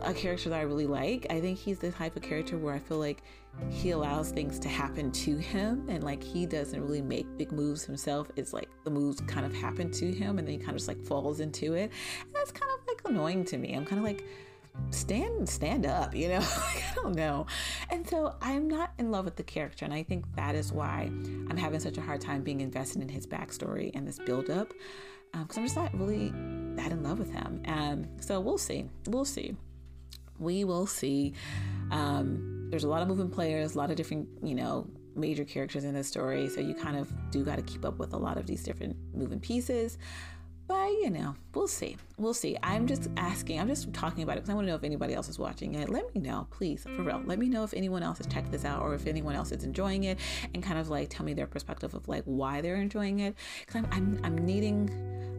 a character that I really like. I think he's the type of character where I feel like he allows things to happen to him, and like he doesn't really make big moves himself. It's like the moves kind of happen to him, and then he kind of just like falls into it. And that's kind of like annoying to me. I'm kind of like, stand stand up, you know. I don't know. And so I'm not in love with the character, and I think that is why I'm having such a hard time being invested in his backstory and this buildup, because um, I'm just not really that in love with him. Um, so we'll see. We'll see. We will see. Um, there's a lot of moving players, a lot of different, you know, major characters in this story, so you kind of do got to keep up with a lot of these different moving pieces. But, you know, we'll see. We'll see. I'm just asking. I'm just talking about it because I want to know if anybody else is watching it. Let me know, please, for real. Let me know if anyone else has checked this out, or if anyone else is enjoying it, and kind of like tell me their perspective of like why they're enjoying it. Because I'm, I'm I'm needing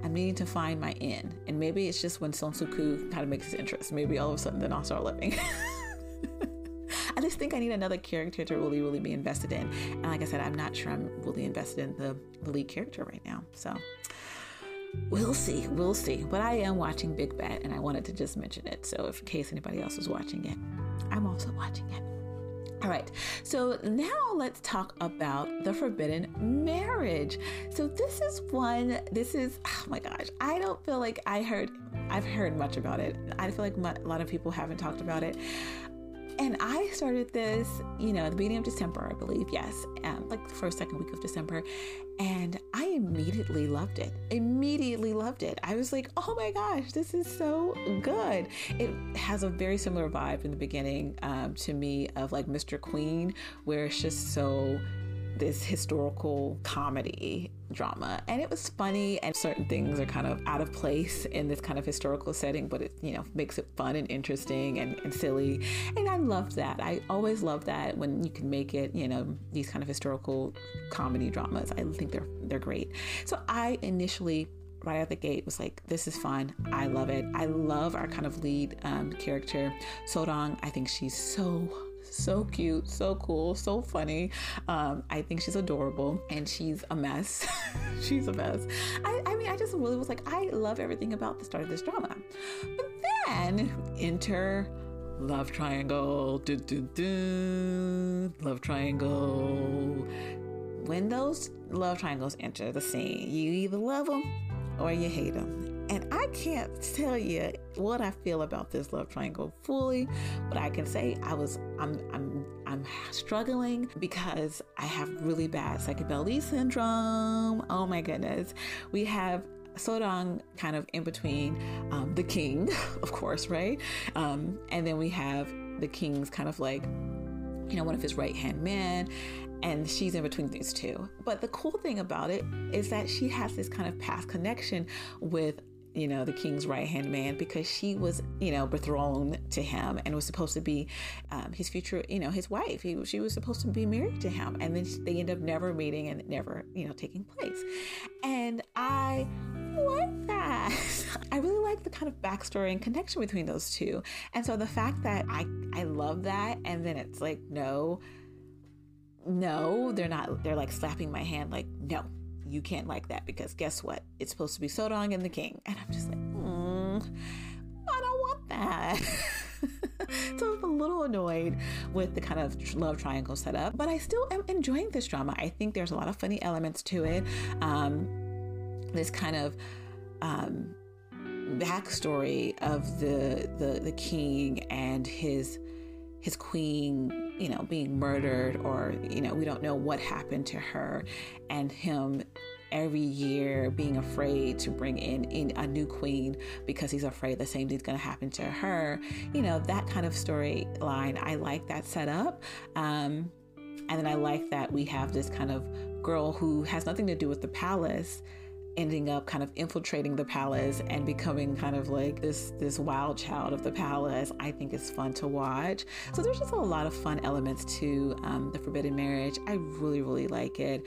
I'm needing to find my in. And maybe it's just when Song-soo-koo kind of makes his entrance. Maybe all of a sudden then I'll start living. I just think I need another character to really, really be invested in. And like I said, I'm not sure I'm really invested in the, the lead character right now. So we'll see. We'll see. But I am watching Big Bet, and I wanted to just mention it. So if in case anybody else was watching it, I'm also watching it. All right, so now let's talk about The Forbidden Marriage. So this is one, this is, oh my gosh, I don't feel like I heard, I've heard much about it. I feel like my, a lot of people haven't talked about it. And I started this, you know, at the beginning of December, I believe, yes, um, like the first, second week of December. And I immediately loved it, immediately loved it. I was like, oh my gosh, this is so good. It has a very similar vibe in the beginning um, to me of like Mister Queen, where it's just so this historical comedy drama. And it was funny, and certain things are kind of out of place in this kind of historical setting, but it, you know, makes it fun and interesting and, and silly. And I love that. I always love that when you can make it, you know, these kind of historical comedy dramas. I think they're they're great. So I initially, right out the gate, was like, this is fun. I love it. I love our kind of lead um, character, So-dong. I think she's so So cute, so cool, so funny. Um, I think she's adorable, and she's a mess. she's a mess. I, I mean, I just really was like, I love everything about the start of this drama. But then, enter love triangle. Do, do, do. Love triangle. When those love triangles enter the scene, you either love them or you hate them. And I can't tell you what I feel about this love triangle fully, but I can say I was, I'm, I'm, I'm struggling because I have really bad psychobabble syndrome. Oh my goodness. We have So-dong kind of in between um, the king, of course, right? Um, and then we have the king's kind of like, you know, one of his right-hand men, and she's in between these two. But the cool thing about it is that she has this kind of past connection with, you know, the king's right-hand man, because she was, you know, betrothed to him and was supposed to be um, his future, you know, his wife. He, she was supposed to be married to him. And then they end up never meeting and never, you know, taking place. And I like that. I really like the kind of backstory and connection between those two. And so the fact that I, I love that, and then it's like, no, no, they're not, they're like slapping my hand, like, no. You can't like that, because guess what? It's supposed to be So-dong and the king. And I'm just like, mm, I don't want that. So I'm a little annoyed with the kind of love triangle setup, but I still am enjoying this drama. I think there's a lot of funny elements to it. Um, this kind of um, backstory of the, the the king and his his queen, you know, being murdered, or, you know, we don't know what happened to her, and him every year being afraid to bring in, in a new queen because he's afraid the same thing's going to happen to her. You know, that kind of storyline. I like that setup. Um, and then I like that we have this kind of girl who has nothing to do with the palace, ending up kind of infiltrating the palace and becoming kind of like this this wild child of the palace. I think it's fun to watch. So there's just a lot of fun elements to um, The Forbidden Marriage. I really, really like it.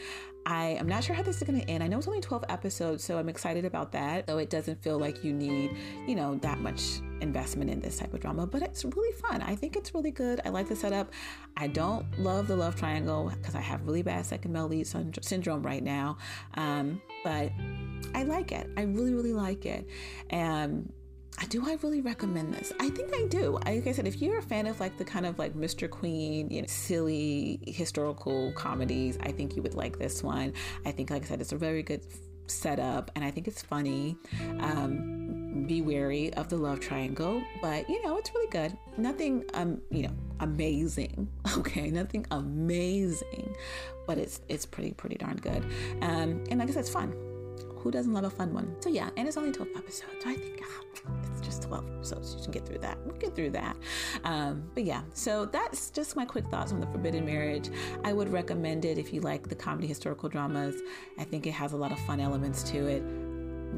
I am not sure how this is going to end. I know it's only twelve episodes, so I'm excited about that. Though it doesn't feel like you need, you know, that much investment in this type of drama, but it's really fun. I think it's really good. I like the setup. I don't love the love triangle because I have really bad second-male lead synd- syndrome right now. Um, but I like it. I really, really like it. Um, do I really recommend this? I think I do. Like I said, if you're a fan of like the kind of like Mister Queen, you know, silly historical comedies, I think you would like this one. I think, like I said, it's a very good setup, and I think it's funny. Um, be wary of the love triangle, but you know, it's really good. Nothing, um, you know, amazing. Okay, nothing amazing, but it's it's pretty, pretty darn good. Um, and like I said, it's fun. Who doesn't love a fun one? So yeah, and it's only twelve episodes. So I think oh, it's just twelve episodes. You can get through that. We'll get through that. Um, but yeah, so that's just my quick thoughts on The Forbidden Marriage. I would recommend it if you like the comedy historical dramas. I think it has a lot of fun elements to it.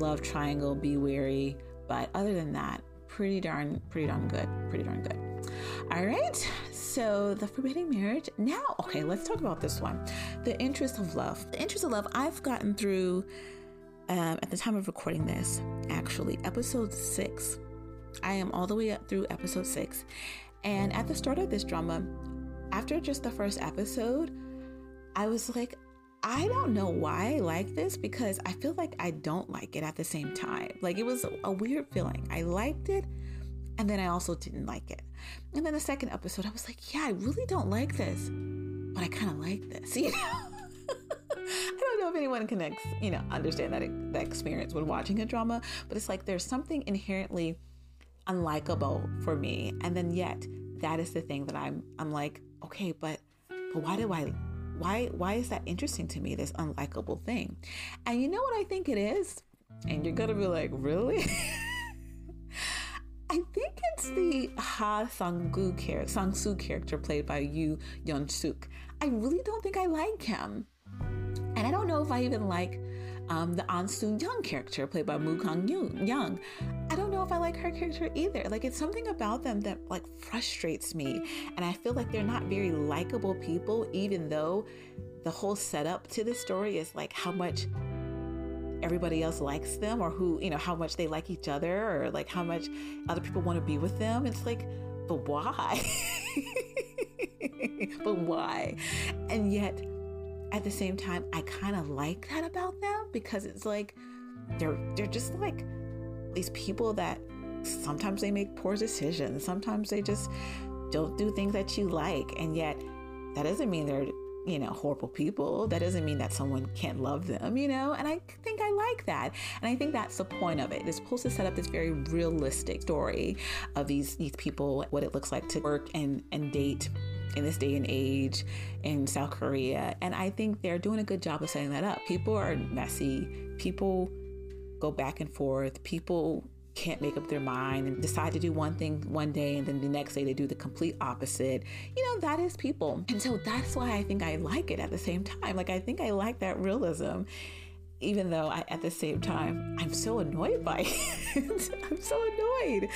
Love triangle, be wary. But other than that, pretty darn, pretty darn good. Pretty darn good. All right. So The Forbidden Marriage. Now, okay, let's talk about this one. The Interest of Love. The Interest of Love, I've gotten through um, at the time of recording this, actually, episode six. I am all the way up through episode six. And at the start of this drama, after just the first episode, I was like, I don't know why I like this, because I feel like I don't like it at the same time. Like, it was a weird feeling. I liked it, and then I also didn't like it. And then the second episode, I was like, yeah, I really don't like this, but I kind of like this, you know? I don't know if anyone connects, you know, understand that, that experience when watching a drama, but it's like there's something inherently unlikable for me. And then yet that is the thing that I'm I'm like, okay, but but why do I why why is that interesting to me, this unlikable thing? And you know what I think it is? And you're gonna be like, really? I think it's the Ha Sang-gu character, Sang-soo character played by Yoo Jung. I really don't think I like him. And I don't know if I even like um, the An Soon-young character played by Moo Kang-young. I don't know if I like her character either. Like, it's something about them that, like, frustrates me. And I feel like they're not very likable people, even though the whole setup to this story is, like, how much everybody else likes them, or who, you know, how much they like each other, or, like, how much other people want to be with them. It's like, but why? But why? And yet, at the same time, I kind of like that about them, because it's like they're they're just like these people that sometimes they make poor decisions, sometimes they just don't do things that you like, and yet that doesn't mean they're, you know, horrible people. That doesn't mean that someone can't love them, you know? And I think I like that. And I think that's the point of it. It's supposed to set up this very realistic story of these these people, what it looks like to work and, and date in this day and age in South Korea. And I think they're doing a good job of setting that up. People are messy. People go back and forth. People can't make up their mind and decide to do one thing one day, and then the next day they do the complete opposite. You know, that is people. And so that's why I think I like it at the same time. Like, I think I like that realism, even though I, at the same time, I'm so annoyed by it. I'm so annoyed.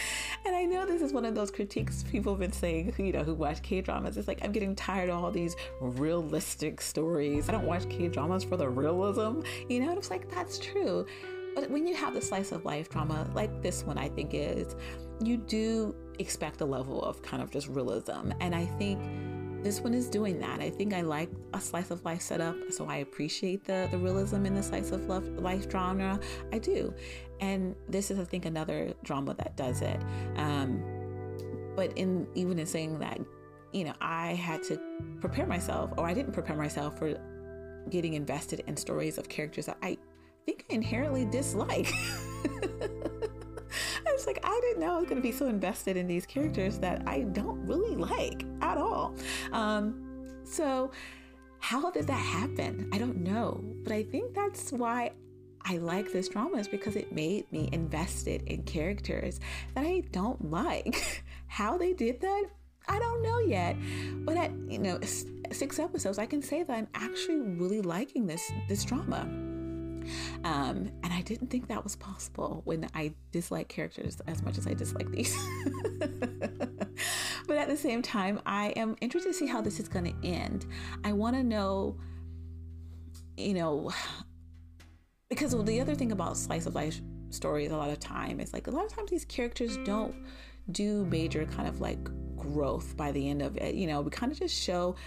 And I know this is one of those critiques people have been saying, you know, who watch K-dramas. It's like, I'm getting tired of all these realistic stories. I don't watch K-dramas for the realism, you know? And it's like, that's true. But when you have the slice of life drama like this one, I think is, you do expect a level of kind of just realism. And I think this one is doing that. I think I like a slice of life setup, so I appreciate the, the realism in the slice of love, life drama. I do. And this is, I think, another drama that does it. Um, but in even in saying that, you know, I had to prepare myself, or I didn't prepare myself for getting invested in stories of characters that I think I inherently dislike. I was like, I didn't know I was going to be so invested in these characters that I don't really like at all. Um, so how did that happen? I don't know. But I think that's why I like this drama, is because it made me invested in characters that I don't like. How they did that, I don't know yet. But at, you know, six episodes, I can say that I'm actually really liking this, this drama. Um, and I didn't think that was possible when I dislike characters as much as I dislike these. But at the same time, I am interested to see how this is going to end. I want to know, you know, because the other thing about slice of life stories a lot of time is like, a lot of times these characters don't do major kind of like growth by the end of it. You know, we kind of just show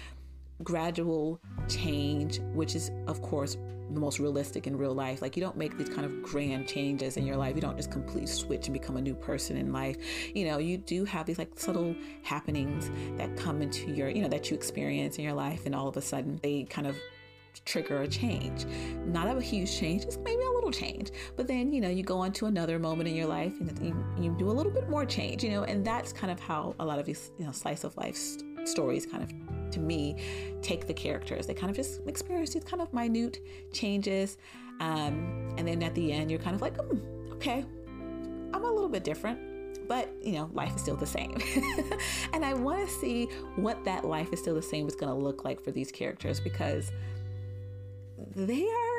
gradual change, which is, of course, the most realistic in real life. Like, you don't make these kind of grand changes in your life. You don't just completely switch and become a new person in life. You know, you do have these like subtle happenings that come into your, you know, that you experience in your life, and all of a sudden they kind of trigger a change. Not a huge change, just maybe a little change. But then, you know, you go on to another moment in your life, and you, you do a little bit more change, you know, and that's kind of how a lot of these, you know, slice of life st- stories kind of, to me, take the characters. They kind of just experience these kind of minute changes, um, and then at the end you're kind of like, mm, okay, I'm a little bit different, but you know, life is still the same. And I want to see what that life is still the same is going to look like for these characters, because they are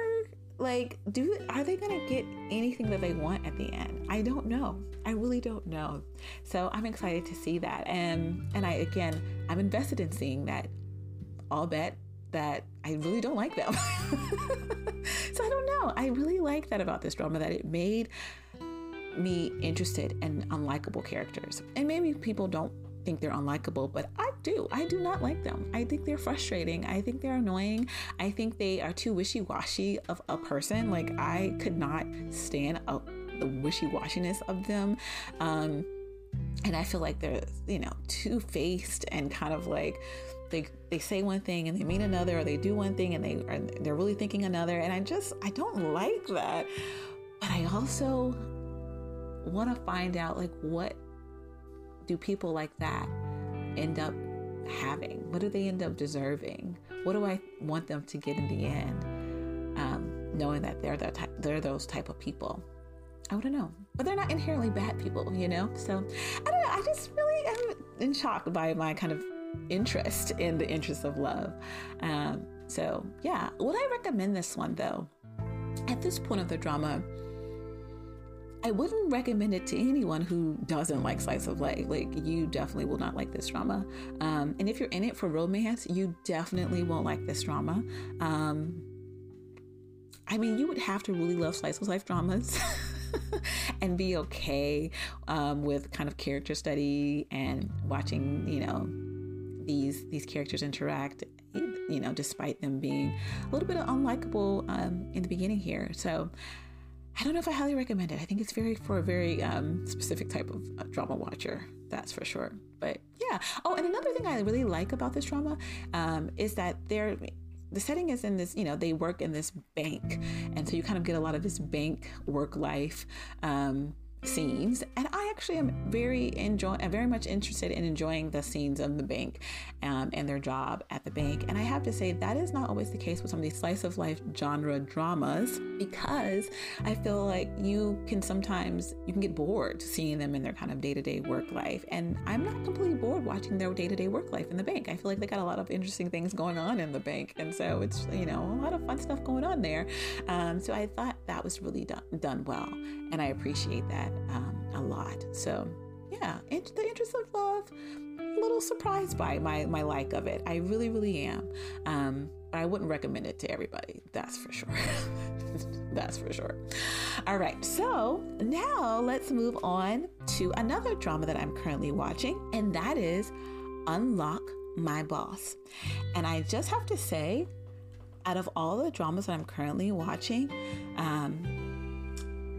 like, do are they going to get anything that they want at the end? I don't know. I really don't know. So I'm excited to see that. And and I, again, I'm invested in seeing that. I'll bet that I really don't like them. So I don't know. I really like that about this drama, that it made me interested in unlikable characters. And maybe people don't think they're unlikable, but I do. I do not like them. I think they're frustrating. I think they're annoying. I think they are too wishy-washy of a person. Like, I could not stand up the wishy-washiness of them. Um, and I feel like they're, you know, two-faced and kind of like, They they say one thing and they mean another, or they do one thing and they are, they're really thinking another. And I just, I don't like that. But I also want to find out, like, what do people like that end up having? What do they end up deserving? What do I want them to get in the end? Um, knowing that they're that type, they're those type of people. I wouldn't know. But they're not inherently bad people, you know? So I don't know. I just really am in shock by my kind of interest in The Interest of Love. Um, so yeah, would I recommend this one though? At this point of the drama, I wouldn't recommend it to anyone who doesn't like slice of life. Like, you definitely will not like this drama. Um, and if you're in it for romance, you definitely won't like this drama. Um, I mean, you would have to really love slice of life dramas and be okay um, with kind of character study and watching, you know, these these characters interact, you know, despite them being a little bit unlikable um, in the beginning here. So I don't know if I highly recommend it. I think it's very for a very um, specific type of uh, drama watcher, that's for sure. But yeah. Oh, and another thing I really like about this drama um, is that they're, the setting is in this, you know, they work in this bank. And so you kind of get a lot of this bank work life um scenes, and I actually am very enjoy I'm very much interested in enjoying the scenes of the bank um, and their job at the bank. And I have to say that is not always the case with some of these slice of life genre dramas, because I feel like you can sometimes you can get bored seeing them in their kind of day-to-day work life, and I'm not completely bored watching their day-to-day work life in the bank. I feel like they got a lot of interesting things going on in the bank, and so it's, you know, a lot of fun stuff going on there. Um, so I thought that was really done, done well, and I appreciate that Um, a lot. So yeah, in The Interest of Love, a little surprised by my my like of it. I really really am, um, but I wouldn't recommend it to everybody, that's for sure. That's for sure. All right, so now let's move on to another drama that I'm currently watching, and that is Unlock My Boss. And I just have to say, out of all the dramas that I'm currently watching, um,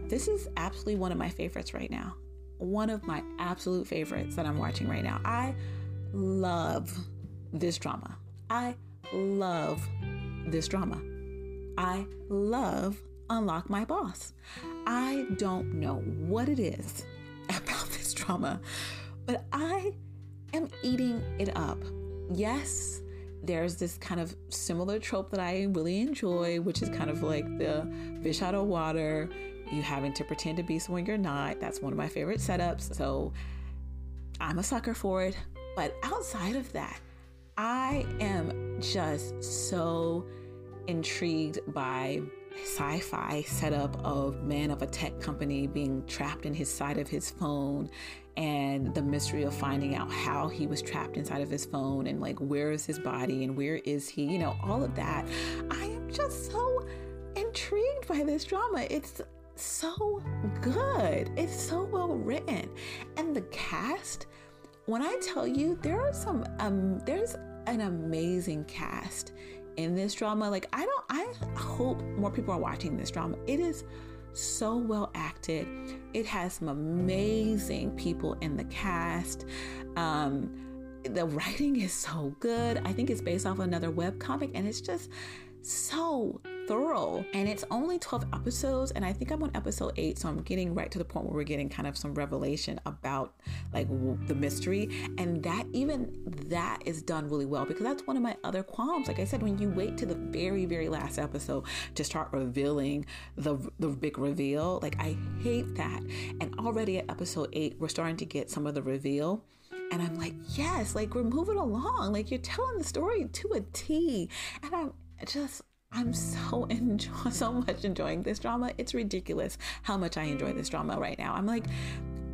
this is absolutely one of my favorites right now. One of my absolute favorites that I'm watching right now. I love this drama. I love this drama. I love Unlock My Boss. I don't know what it is about this drama, but I am eating it up. Yes, there's this kind of similar trope that I really enjoy, which is kind of like the fish out of water, you having to pretend to be someone you're not. That's one of my favorite setups. So I'm a sucker for it. But outside of that, I am just so intrigued by sci-fi setup of man of a tech company being trapped in his side of his phone, and the mystery of finding out how he was trapped inside of his phone, and like, where is his body and where is he? You know, all of that. I am just so intrigued by this drama. It's so good. It's so well written. And the cast, when I tell you, there are some um there's an amazing cast in this drama. Like, I don't I hope more people are watching this drama. It is so well acted. It has some amazing people in the cast. Um the writing is so good. I think it's based off another webcomic, and it's just so thorough. And it's only twelve episodes, and I think I'm on episode eight, so I'm getting right to the point where we're getting kind of some revelation about like the mystery, and that even that is done really well, because that's one of my other qualms. Like I said, when you wait to the very very last episode to start revealing the the big reveal, like, I hate that. And already at episode eight we're starting to get some of the reveal, and I'm like, yes, like, we're moving along, like, you're telling the story to a T. And I'm just I'm so enjoy- so much enjoying this drama. It's ridiculous how much I enjoy this drama right now. I'm like,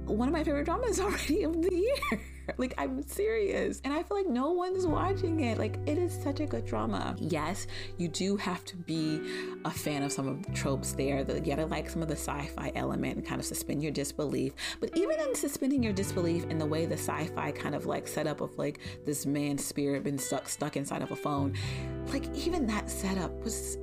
one of my favorite dramas already of the year. Like, I'm serious. And I feel like no one's watching it. Like, it is such a good drama. Yes, you do have to be a fan of some of the tropes there. The, you gotta like some of the sci-fi element and kind of suspend your disbelief. But even in suspending your disbelief in the way the sci-fi kind of like setup of like this man's spirit been stuck, stuck inside of a phone, like even that setup was...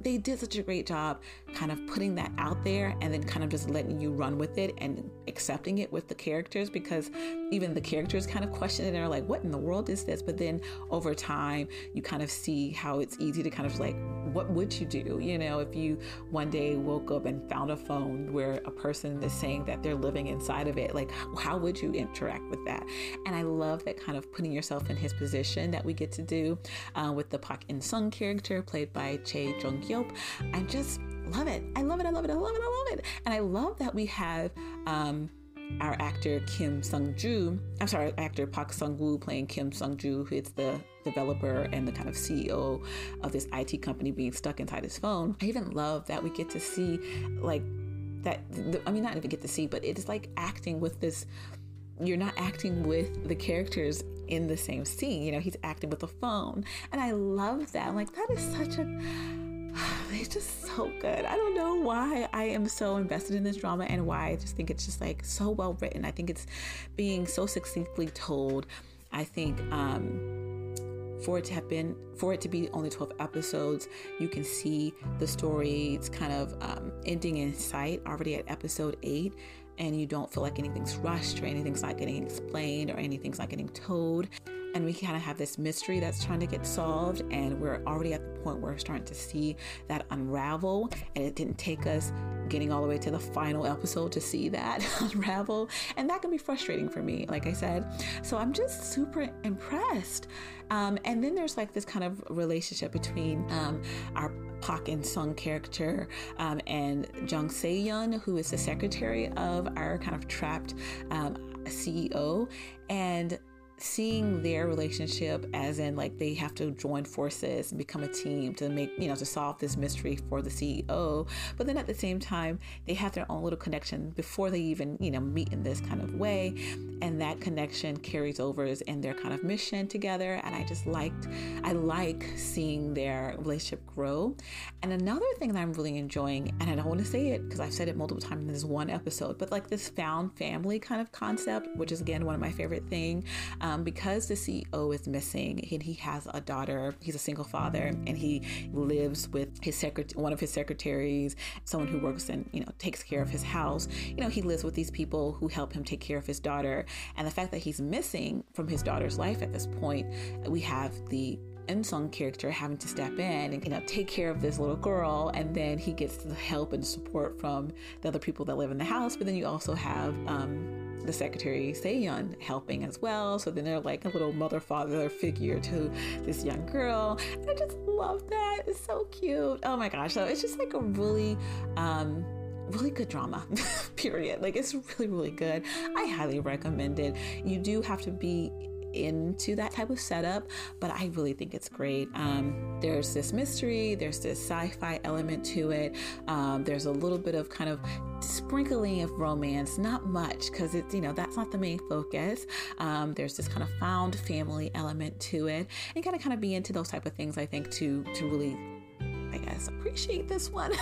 They did such a great job kind of putting that out there and then kind of just letting you run with it and accepting it with the characters, because even the characters kind of question it and are like, what in the world is this? But then over time, you kind of see how it's easy to kind of like, what would you do? You know, if you one day woke up and found a phone where a person is saying that they're living inside of it, like, how would you interact with that? And I love that kind of putting yourself in his position that we get to do uh, with the Park In-sung character played by Jae Jung. I just love it. I love it. I love it. I love it. I love it. And I love that we have um, our actor Kim Sung-ju. I'm sorry, actor Park Sung-woo playing Kim Sung-ju, who is the developer and the kind of C E O of this I T company being stuck inside his phone. I even love that we get to see like that. I mean, not even get to see, but it's like acting with this. You're not acting with the characters in the same scene. You know, he's acting with a phone. And I love that. I'm like, that is such a... It's just so good. I don't know why I am so invested in this drama and why I just think it's just like so well written. I think it's being so succinctly told. I think um, for it to have been, for it to be only twelve episodes, you can see the story's kind of um, ending in sight already at episode eight. And you don't feel like anything's rushed or anything's not getting explained or anything's not getting told. And we kind of have this mystery that's trying to get solved, and we're already at the point where we're starting to see that unravel. And it didn't take us getting all the way to the final episode to see that unravel. And that can be frustrating for me, like I said. So I'm just super impressed. Um, and then there's like this kind of relationship between um, our Park In-sung character um, and Jung Se-yeon, who is the secretary of our kind of trapped um, C E O. And seeing their relationship as in like they have to join forces and become a team to make, you know, to solve this mystery for the C E O. But then at the same time, they have their own little connection before they even, you know, meet in this kind of way. And that connection carries over in their kind of mission together. And I just liked, I like seeing their relationship grow. And another thing that I'm really enjoying, and I don't want to say it because I've said it multiple times in this one episode, but like this found family kind of concept, which is again, one of my favorite things. Um, Um, because the C E O is missing and he has a daughter, he's a single father, and he lives with his secret- one of his secretaries, someone who works and, you know, takes care of his house. You know, he lives with these people who help him take care of his daughter. And the fact that he's missing from his daughter's life at this point, we have the In-sung character having to step in and, you know, take care of this little girl, and then he gets the help and support from the other people that live in the house. But then you also have um, the secretary Se-yeon helping as well. So then they're like a little mother-father figure to this young girl. And I just love that. It's so cute. Oh my gosh. So it's just like a really... Um, really good drama, period. Like, it's really, really good. I highly recommend it. You do have to be into that type of setup, but I really think it's great. Um, there's this mystery, there's this sci-fi element to it. Um, there's a little bit of kind of sprinkling of romance, not much, because it's, you know, that's not the main focus. Um, there's this kind of found family element to it. And you gotta kind of be into those type of things, I think, to to really, I guess, appreciate this one.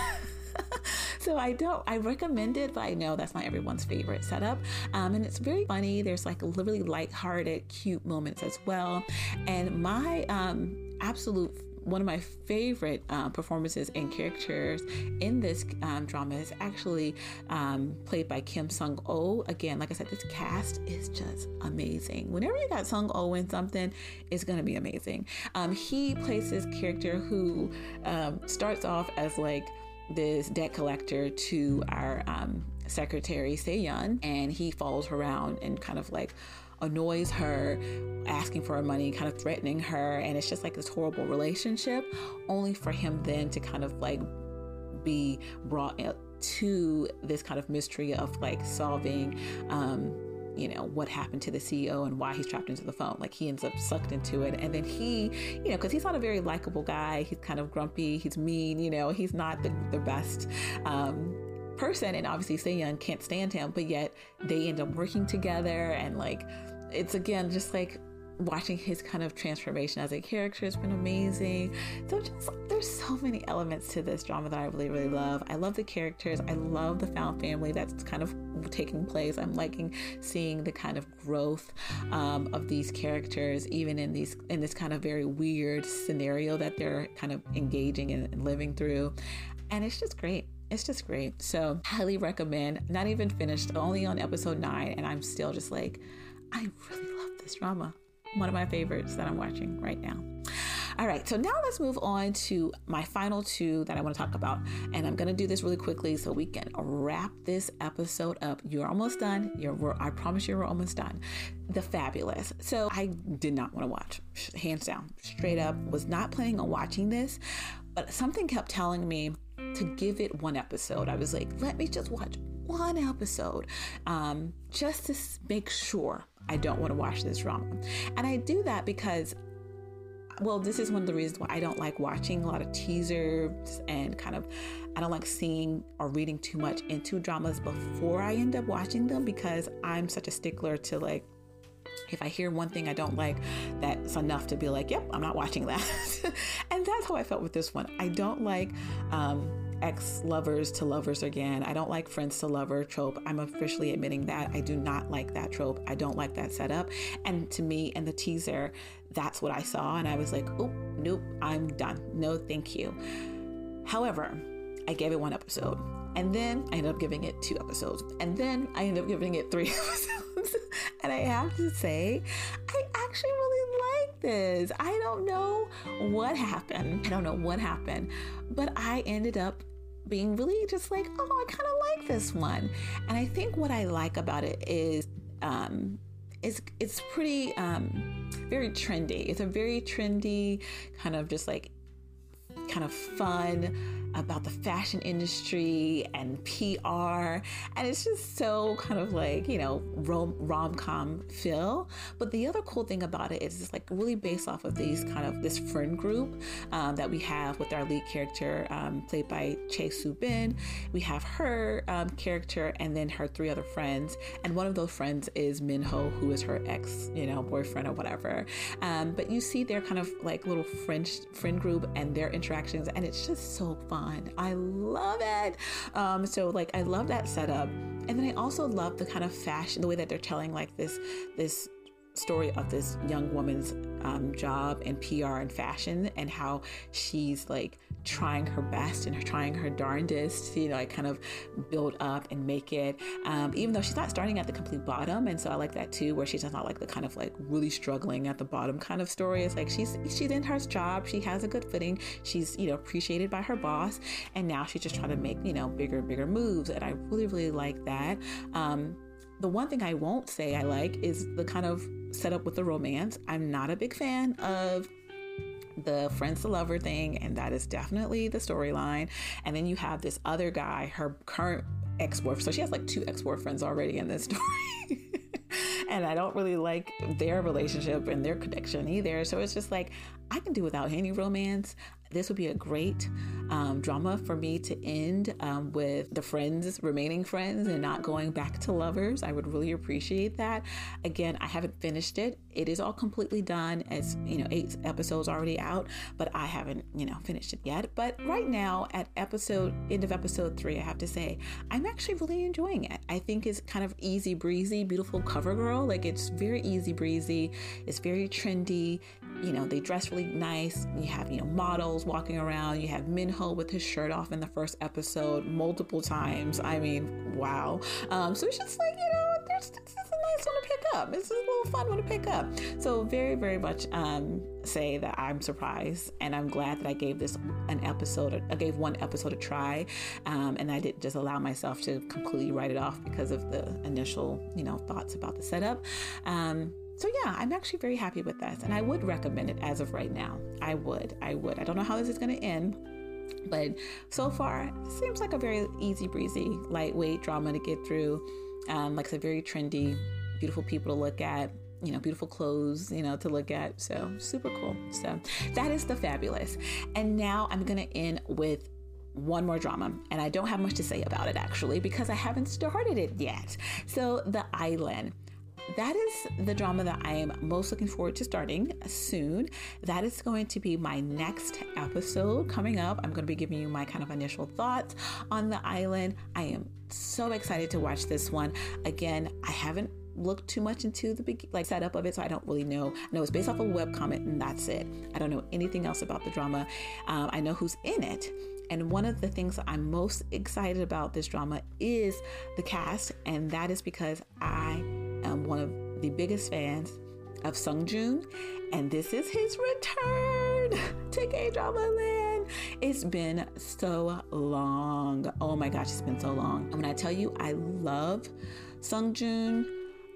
So I don't, I recommend it, but I know that's not everyone's favorite setup. Um, and it's very funny. There's like really lighthearted, cute moments as well. And my um, absolute, one of my favorite uh, performances and characters in this um, drama is actually um, played by Kim Sung-oh. Again, like I said, this cast is just amazing. Whenever you got Sung-oh in something, it's going to be amazing. Um, he plays this character who um, starts off as like this debt collector to our um, secretary Se-yeon, and he follows her around and kind of like annoys her, asking for her money, kind of threatening her, and it's just like this horrible relationship, only for him then to kind of like be brought to this kind of mystery of like solving um you know, what happened to the C E O and why he's trapped into the phone. Like, he ends up sucked into it. And then he, you know, because he's not a very likable guy. He's kind of grumpy. He's mean, you know, he's not the, the best um, person. And obviously Se-yeon can't stand him, but yet they end up working together and like it's again just like watching his kind of transformation as a character has been amazing. So just there's so many elements to this drama that I really, really love. I love the characters. I love the found family that's kind of taking place. I'm liking seeing the kind of growth um, of these characters, even in these in this kind of very weird scenario that they're kind of engaging in and living through. And it's just great. It's just great. So highly recommend. Not even finished, only on episode nine. And I'm still just like, I really love this drama. One of my favorites that I'm watching right now. All right, so now let's move on to my final two that I want to talk about. And I'm going to do this really quickly so we can wrap this episode up. You're almost done. You're, we're, I promise you we're almost done. The Fabulous. So I did not want to watch, hands down, straight up. Was not planning on watching this, but something kept telling me to give it one episode. I was like, let me just watch one episode um, just to make sure I don't want to watch this drama. And I do that because, well, this is one of the reasons why I don't like watching a lot of teasers and kind of, I don't like seeing or reading too much into dramas before I end up watching them, because I'm such a stickler to like, if I hear one thing I don't like, that's enough to be like, yep, I'm not watching that. And that's how I felt with this one. I don't like um, ex-lovers to lovers again. I don't like friends to lover trope. I'm officially admitting that. I do not like that trope. I don't like that setup. And to me, in the teaser, that's what I saw. And I was like, oh, nope, I'm done. No, thank you. However, I gave it one episode. And then I ended up giving it two episodes. And then I ended up giving it three episodes. And I have to say, I actually really like this. I don't know what happened. I don't know what happened. But I ended up being really just like, oh, I kind of like this one. And I think what I like about it is um, it's, it's pretty, um, very trendy. It's a very trendy kind of just like kind of fun about the fashion industry and P R, and it's just so kind of like, you know, rom- rom-com feel. But the other cool thing about it is it's like really based off of these kind of this friend group um, that we have with our lead character um, played by Chae Soo Bin. We have her um, character and then her three other friends, and one of those friends is Min Ho, who is her ex, you know, boyfriend or whatever. Um, but you see their kind of like little friend friend group and their interactions, and it's just so fun. I love it. Um, so like, I love that setup. And then I also love the kind of fashion, the way that they're telling like this, this story of this young woman's um, job and P R and fashion, and how she's like trying her best and trying her darndest to, you know, like kind of build up and make it, um, even though she's not starting at the complete bottom. And so I like that too, where she's not like the kind of like really struggling at the bottom kind of story. It's like she's she's in her job, she has a good footing, she's, you know, appreciated by her boss, and now she's just trying to make, you know, bigger and bigger moves. And I really, really like that. Um, the one thing I won't say I like is the kind of setup with the romance. I'm not a big fan of the friends to lover thing, and that is definitely the storyline. And then you have this other guy, her current ex-boyfriend. So she has like two ex-boyfriends already in this story. And I don't really like their relationship and their connection either. So it's just like, I can do without any romance. This would be a great um, drama for me to end um, with the friends, remaining friends, and not going back to lovers. I would really appreciate that. Again, I haven't finished it. It is all completely done, as you know, eight episodes already out, but I haven't, you know, finished it yet. But right now at episode, end of episode three, I have to say, I'm actually really enjoying it. I think it's kind of easy breezy, beautiful cover girl. Like it's very easy breezy. It's very trendy. You know, they dress really nice. You have, you know, models walking around. You have Minho with his shirt off in the first episode multiple times. I mean, wow. Um, so it's just like, you know, there's, it's, it's a nice one to pick up. It's a little fun one to pick up. So very, very much um, say that I'm surprised, and I'm glad that I gave this an episode. I gave one episode a try, um, and I didn't just allow myself to completely write it off because of the initial, you know, thoughts about the setup. Um, So yeah, I'm actually very happy with this, and I would recommend it as of right now. I would, I would. I don't know how this is going to end, but so far, it seems like a very easy breezy, lightweight drama to get through. Um, like I said, very trendy, beautiful people to look at, you know, beautiful clothes, you know, to look at. So super cool. So that is The Fabulous. And now I'm going to end with one more drama, and I don't have much to say about it actually, because I haven't started it yet. So The Island. that is the drama that I am most looking forward to starting soon. That is going to be my next episode coming up. I'm going to be giving you my kind of initial thoughts on The Island. I am so excited to watch this one. Again, I haven't looked too much into the big like setup of it, so I don't really know. I know it's based off a web comic, and that's it. I don't know anything else about the drama. Um, I know who's in it. And one of the things I'm most excited about this drama is the cast, and that is because I am one of the biggest fans of Sung Joon, and this is his return to K-Drama Land. It's been so long. Oh my gosh, it's been so long. And when I tell you I love Sung Joon,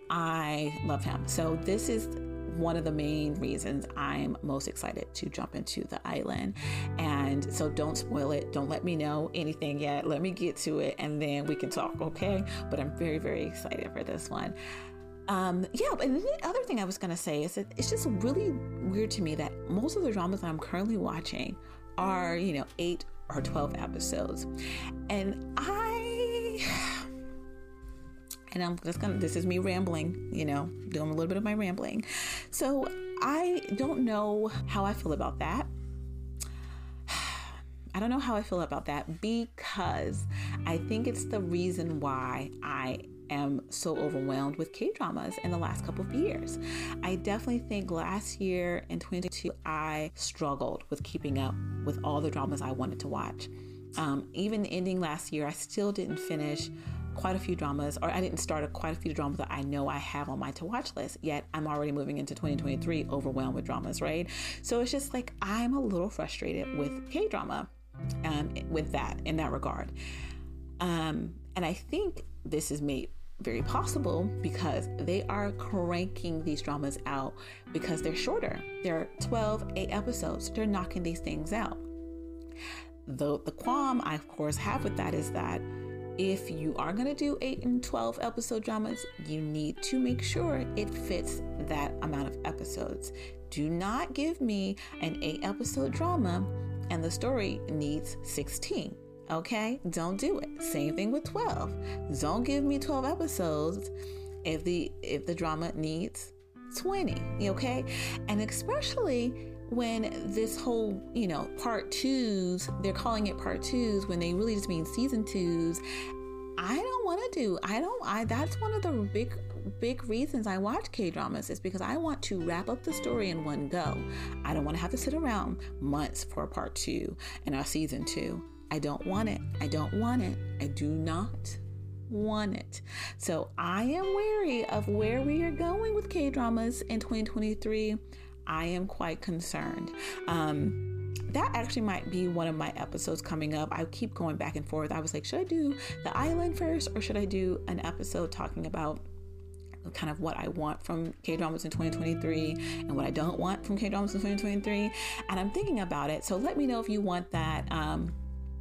I love him. So this is one of the main reasons I'm most excited to jump into The Island. And so don't spoil it. Don't let me know anything yet. Let me get to it and then we can talk, okay? But I'm very, very excited for this one. Um, yeah, and the other thing I was going to say is that it's just really weird to me that most of the dramas that I'm currently watching are, you know, eight or twelve episodes. And I... And I'm just gonna, this is me rambling, you know, doing a little bit of my rambling. So I don't know how I feel about that. I don't know how I feel about that because I think it's the reason why I am so overwhelmed with K-dramas in the last couple of years. I definitely think last year in twenty twenty-two, I struggled with keeping up with all the dramas I wanted to watch. Um, even ending last year, I still didn't finish quite a few dramas, or I didn't start a, quite a few dramas that I know I have on my to-watch list, yet I'm already moving into twenty twenty-three overwhelmed with dramas, right? So it's just like, I'm a little frustrated with K-drama, um, with that, in that regard. Um, and I think this is made very possible because they are cranking these dramas out because they're shorter. They're twelve, eight episodes. They're knocking these things out. The, the qualm I, of course, have with that is that if you are going to do eight and twelve episode dramas, you need to make sure it fits that amount of episodes. Do not give me an eight episode drama and the story needs sixteen. Okay? Don't do it. Same thing with twelve. Don't give me twelve episodes if the if the drama needs twenty. Okay? And especially when this whole, you know, part twos, they're calling it part twos when they really just mean season twos. I don't want to do, I don't, I, that's one of the big, big reasons I watch K-dramas is because I want to wrap up the story in one go. I don't want to have to sit around months for a part two and a season two. I don't want it. I don't want it. I do not want it. So I am wary of where we are going with K-dramas in twenty twenty-three. I am quite concerned. Um, that actually might be one of my episodes coming up. I keep going back and forth. I was like, should I do The Island first or should I do an episode talking about kind of what I want from K-dramas in twenty twenty-three and what I don't want from K-dramas in twenty twenty-three? And I'm thinking about it. So let me know if you want that. Um,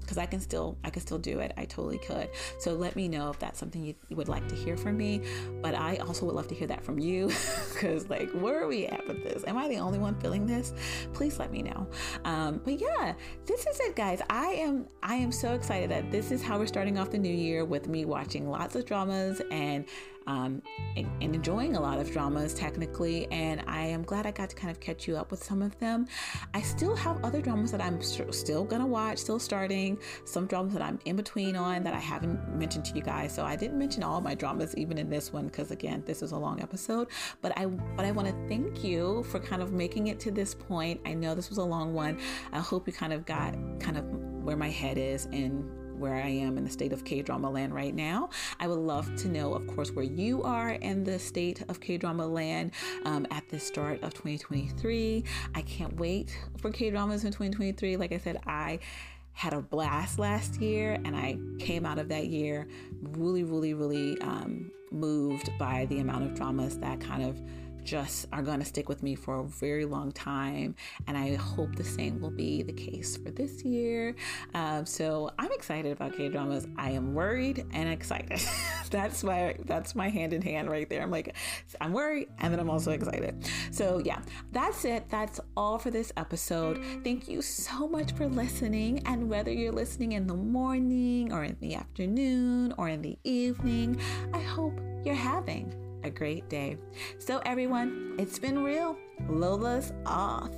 Because I can still, I can still do it. I totally could. So let me know if that's something you, you would like to hear from me. But I also would love to hear that from you. Because like, where are we at with this? Am I the only one feeling this? Please let me know. Um, but yeah, this is it, guys. I am, I am so excited that this is how we're starting off the new year with me watching lots of dramas and. Um, and, and enjoying a lot of dramas technically, and I am glad I got to kind of catch you up with some of them. I still have other dramas that I'm st- still gonna watch, still starting, some dramas that I'm in between on that I haven't mentioned to you guys. So I didn't mention all my dramas even in this one because again this was a long episode, but I but I want to thank you for kind of making it to this point. I know this was a long one. I hope you kind of got kind of where my head is and where I am in the state of K-drama land right now. I would love to know, of course, where you are in the state of K-drama land um, at the start of twenty twenty-three. I can't wait for K-dramas in twenty twenty-three. Like I said, I had a blast last year and I came out of that year really, really, really um, moved by the amount of dramas that kind of just are going to stick with me for a very long time, and I hope the same will be the case for this year. Um, so I'm excited about K-dramas. I am worried and excited. that's my that's my hand in hand right there. I'm like, I'm worried and then I'm also excited. So yeah, that's it. That's all for this episode. Thank you so much for listening, and whether you're listening in the morning or in the afternoon or in the evening, I hope you're having a great day. So everyone, it's been real. Lola's off.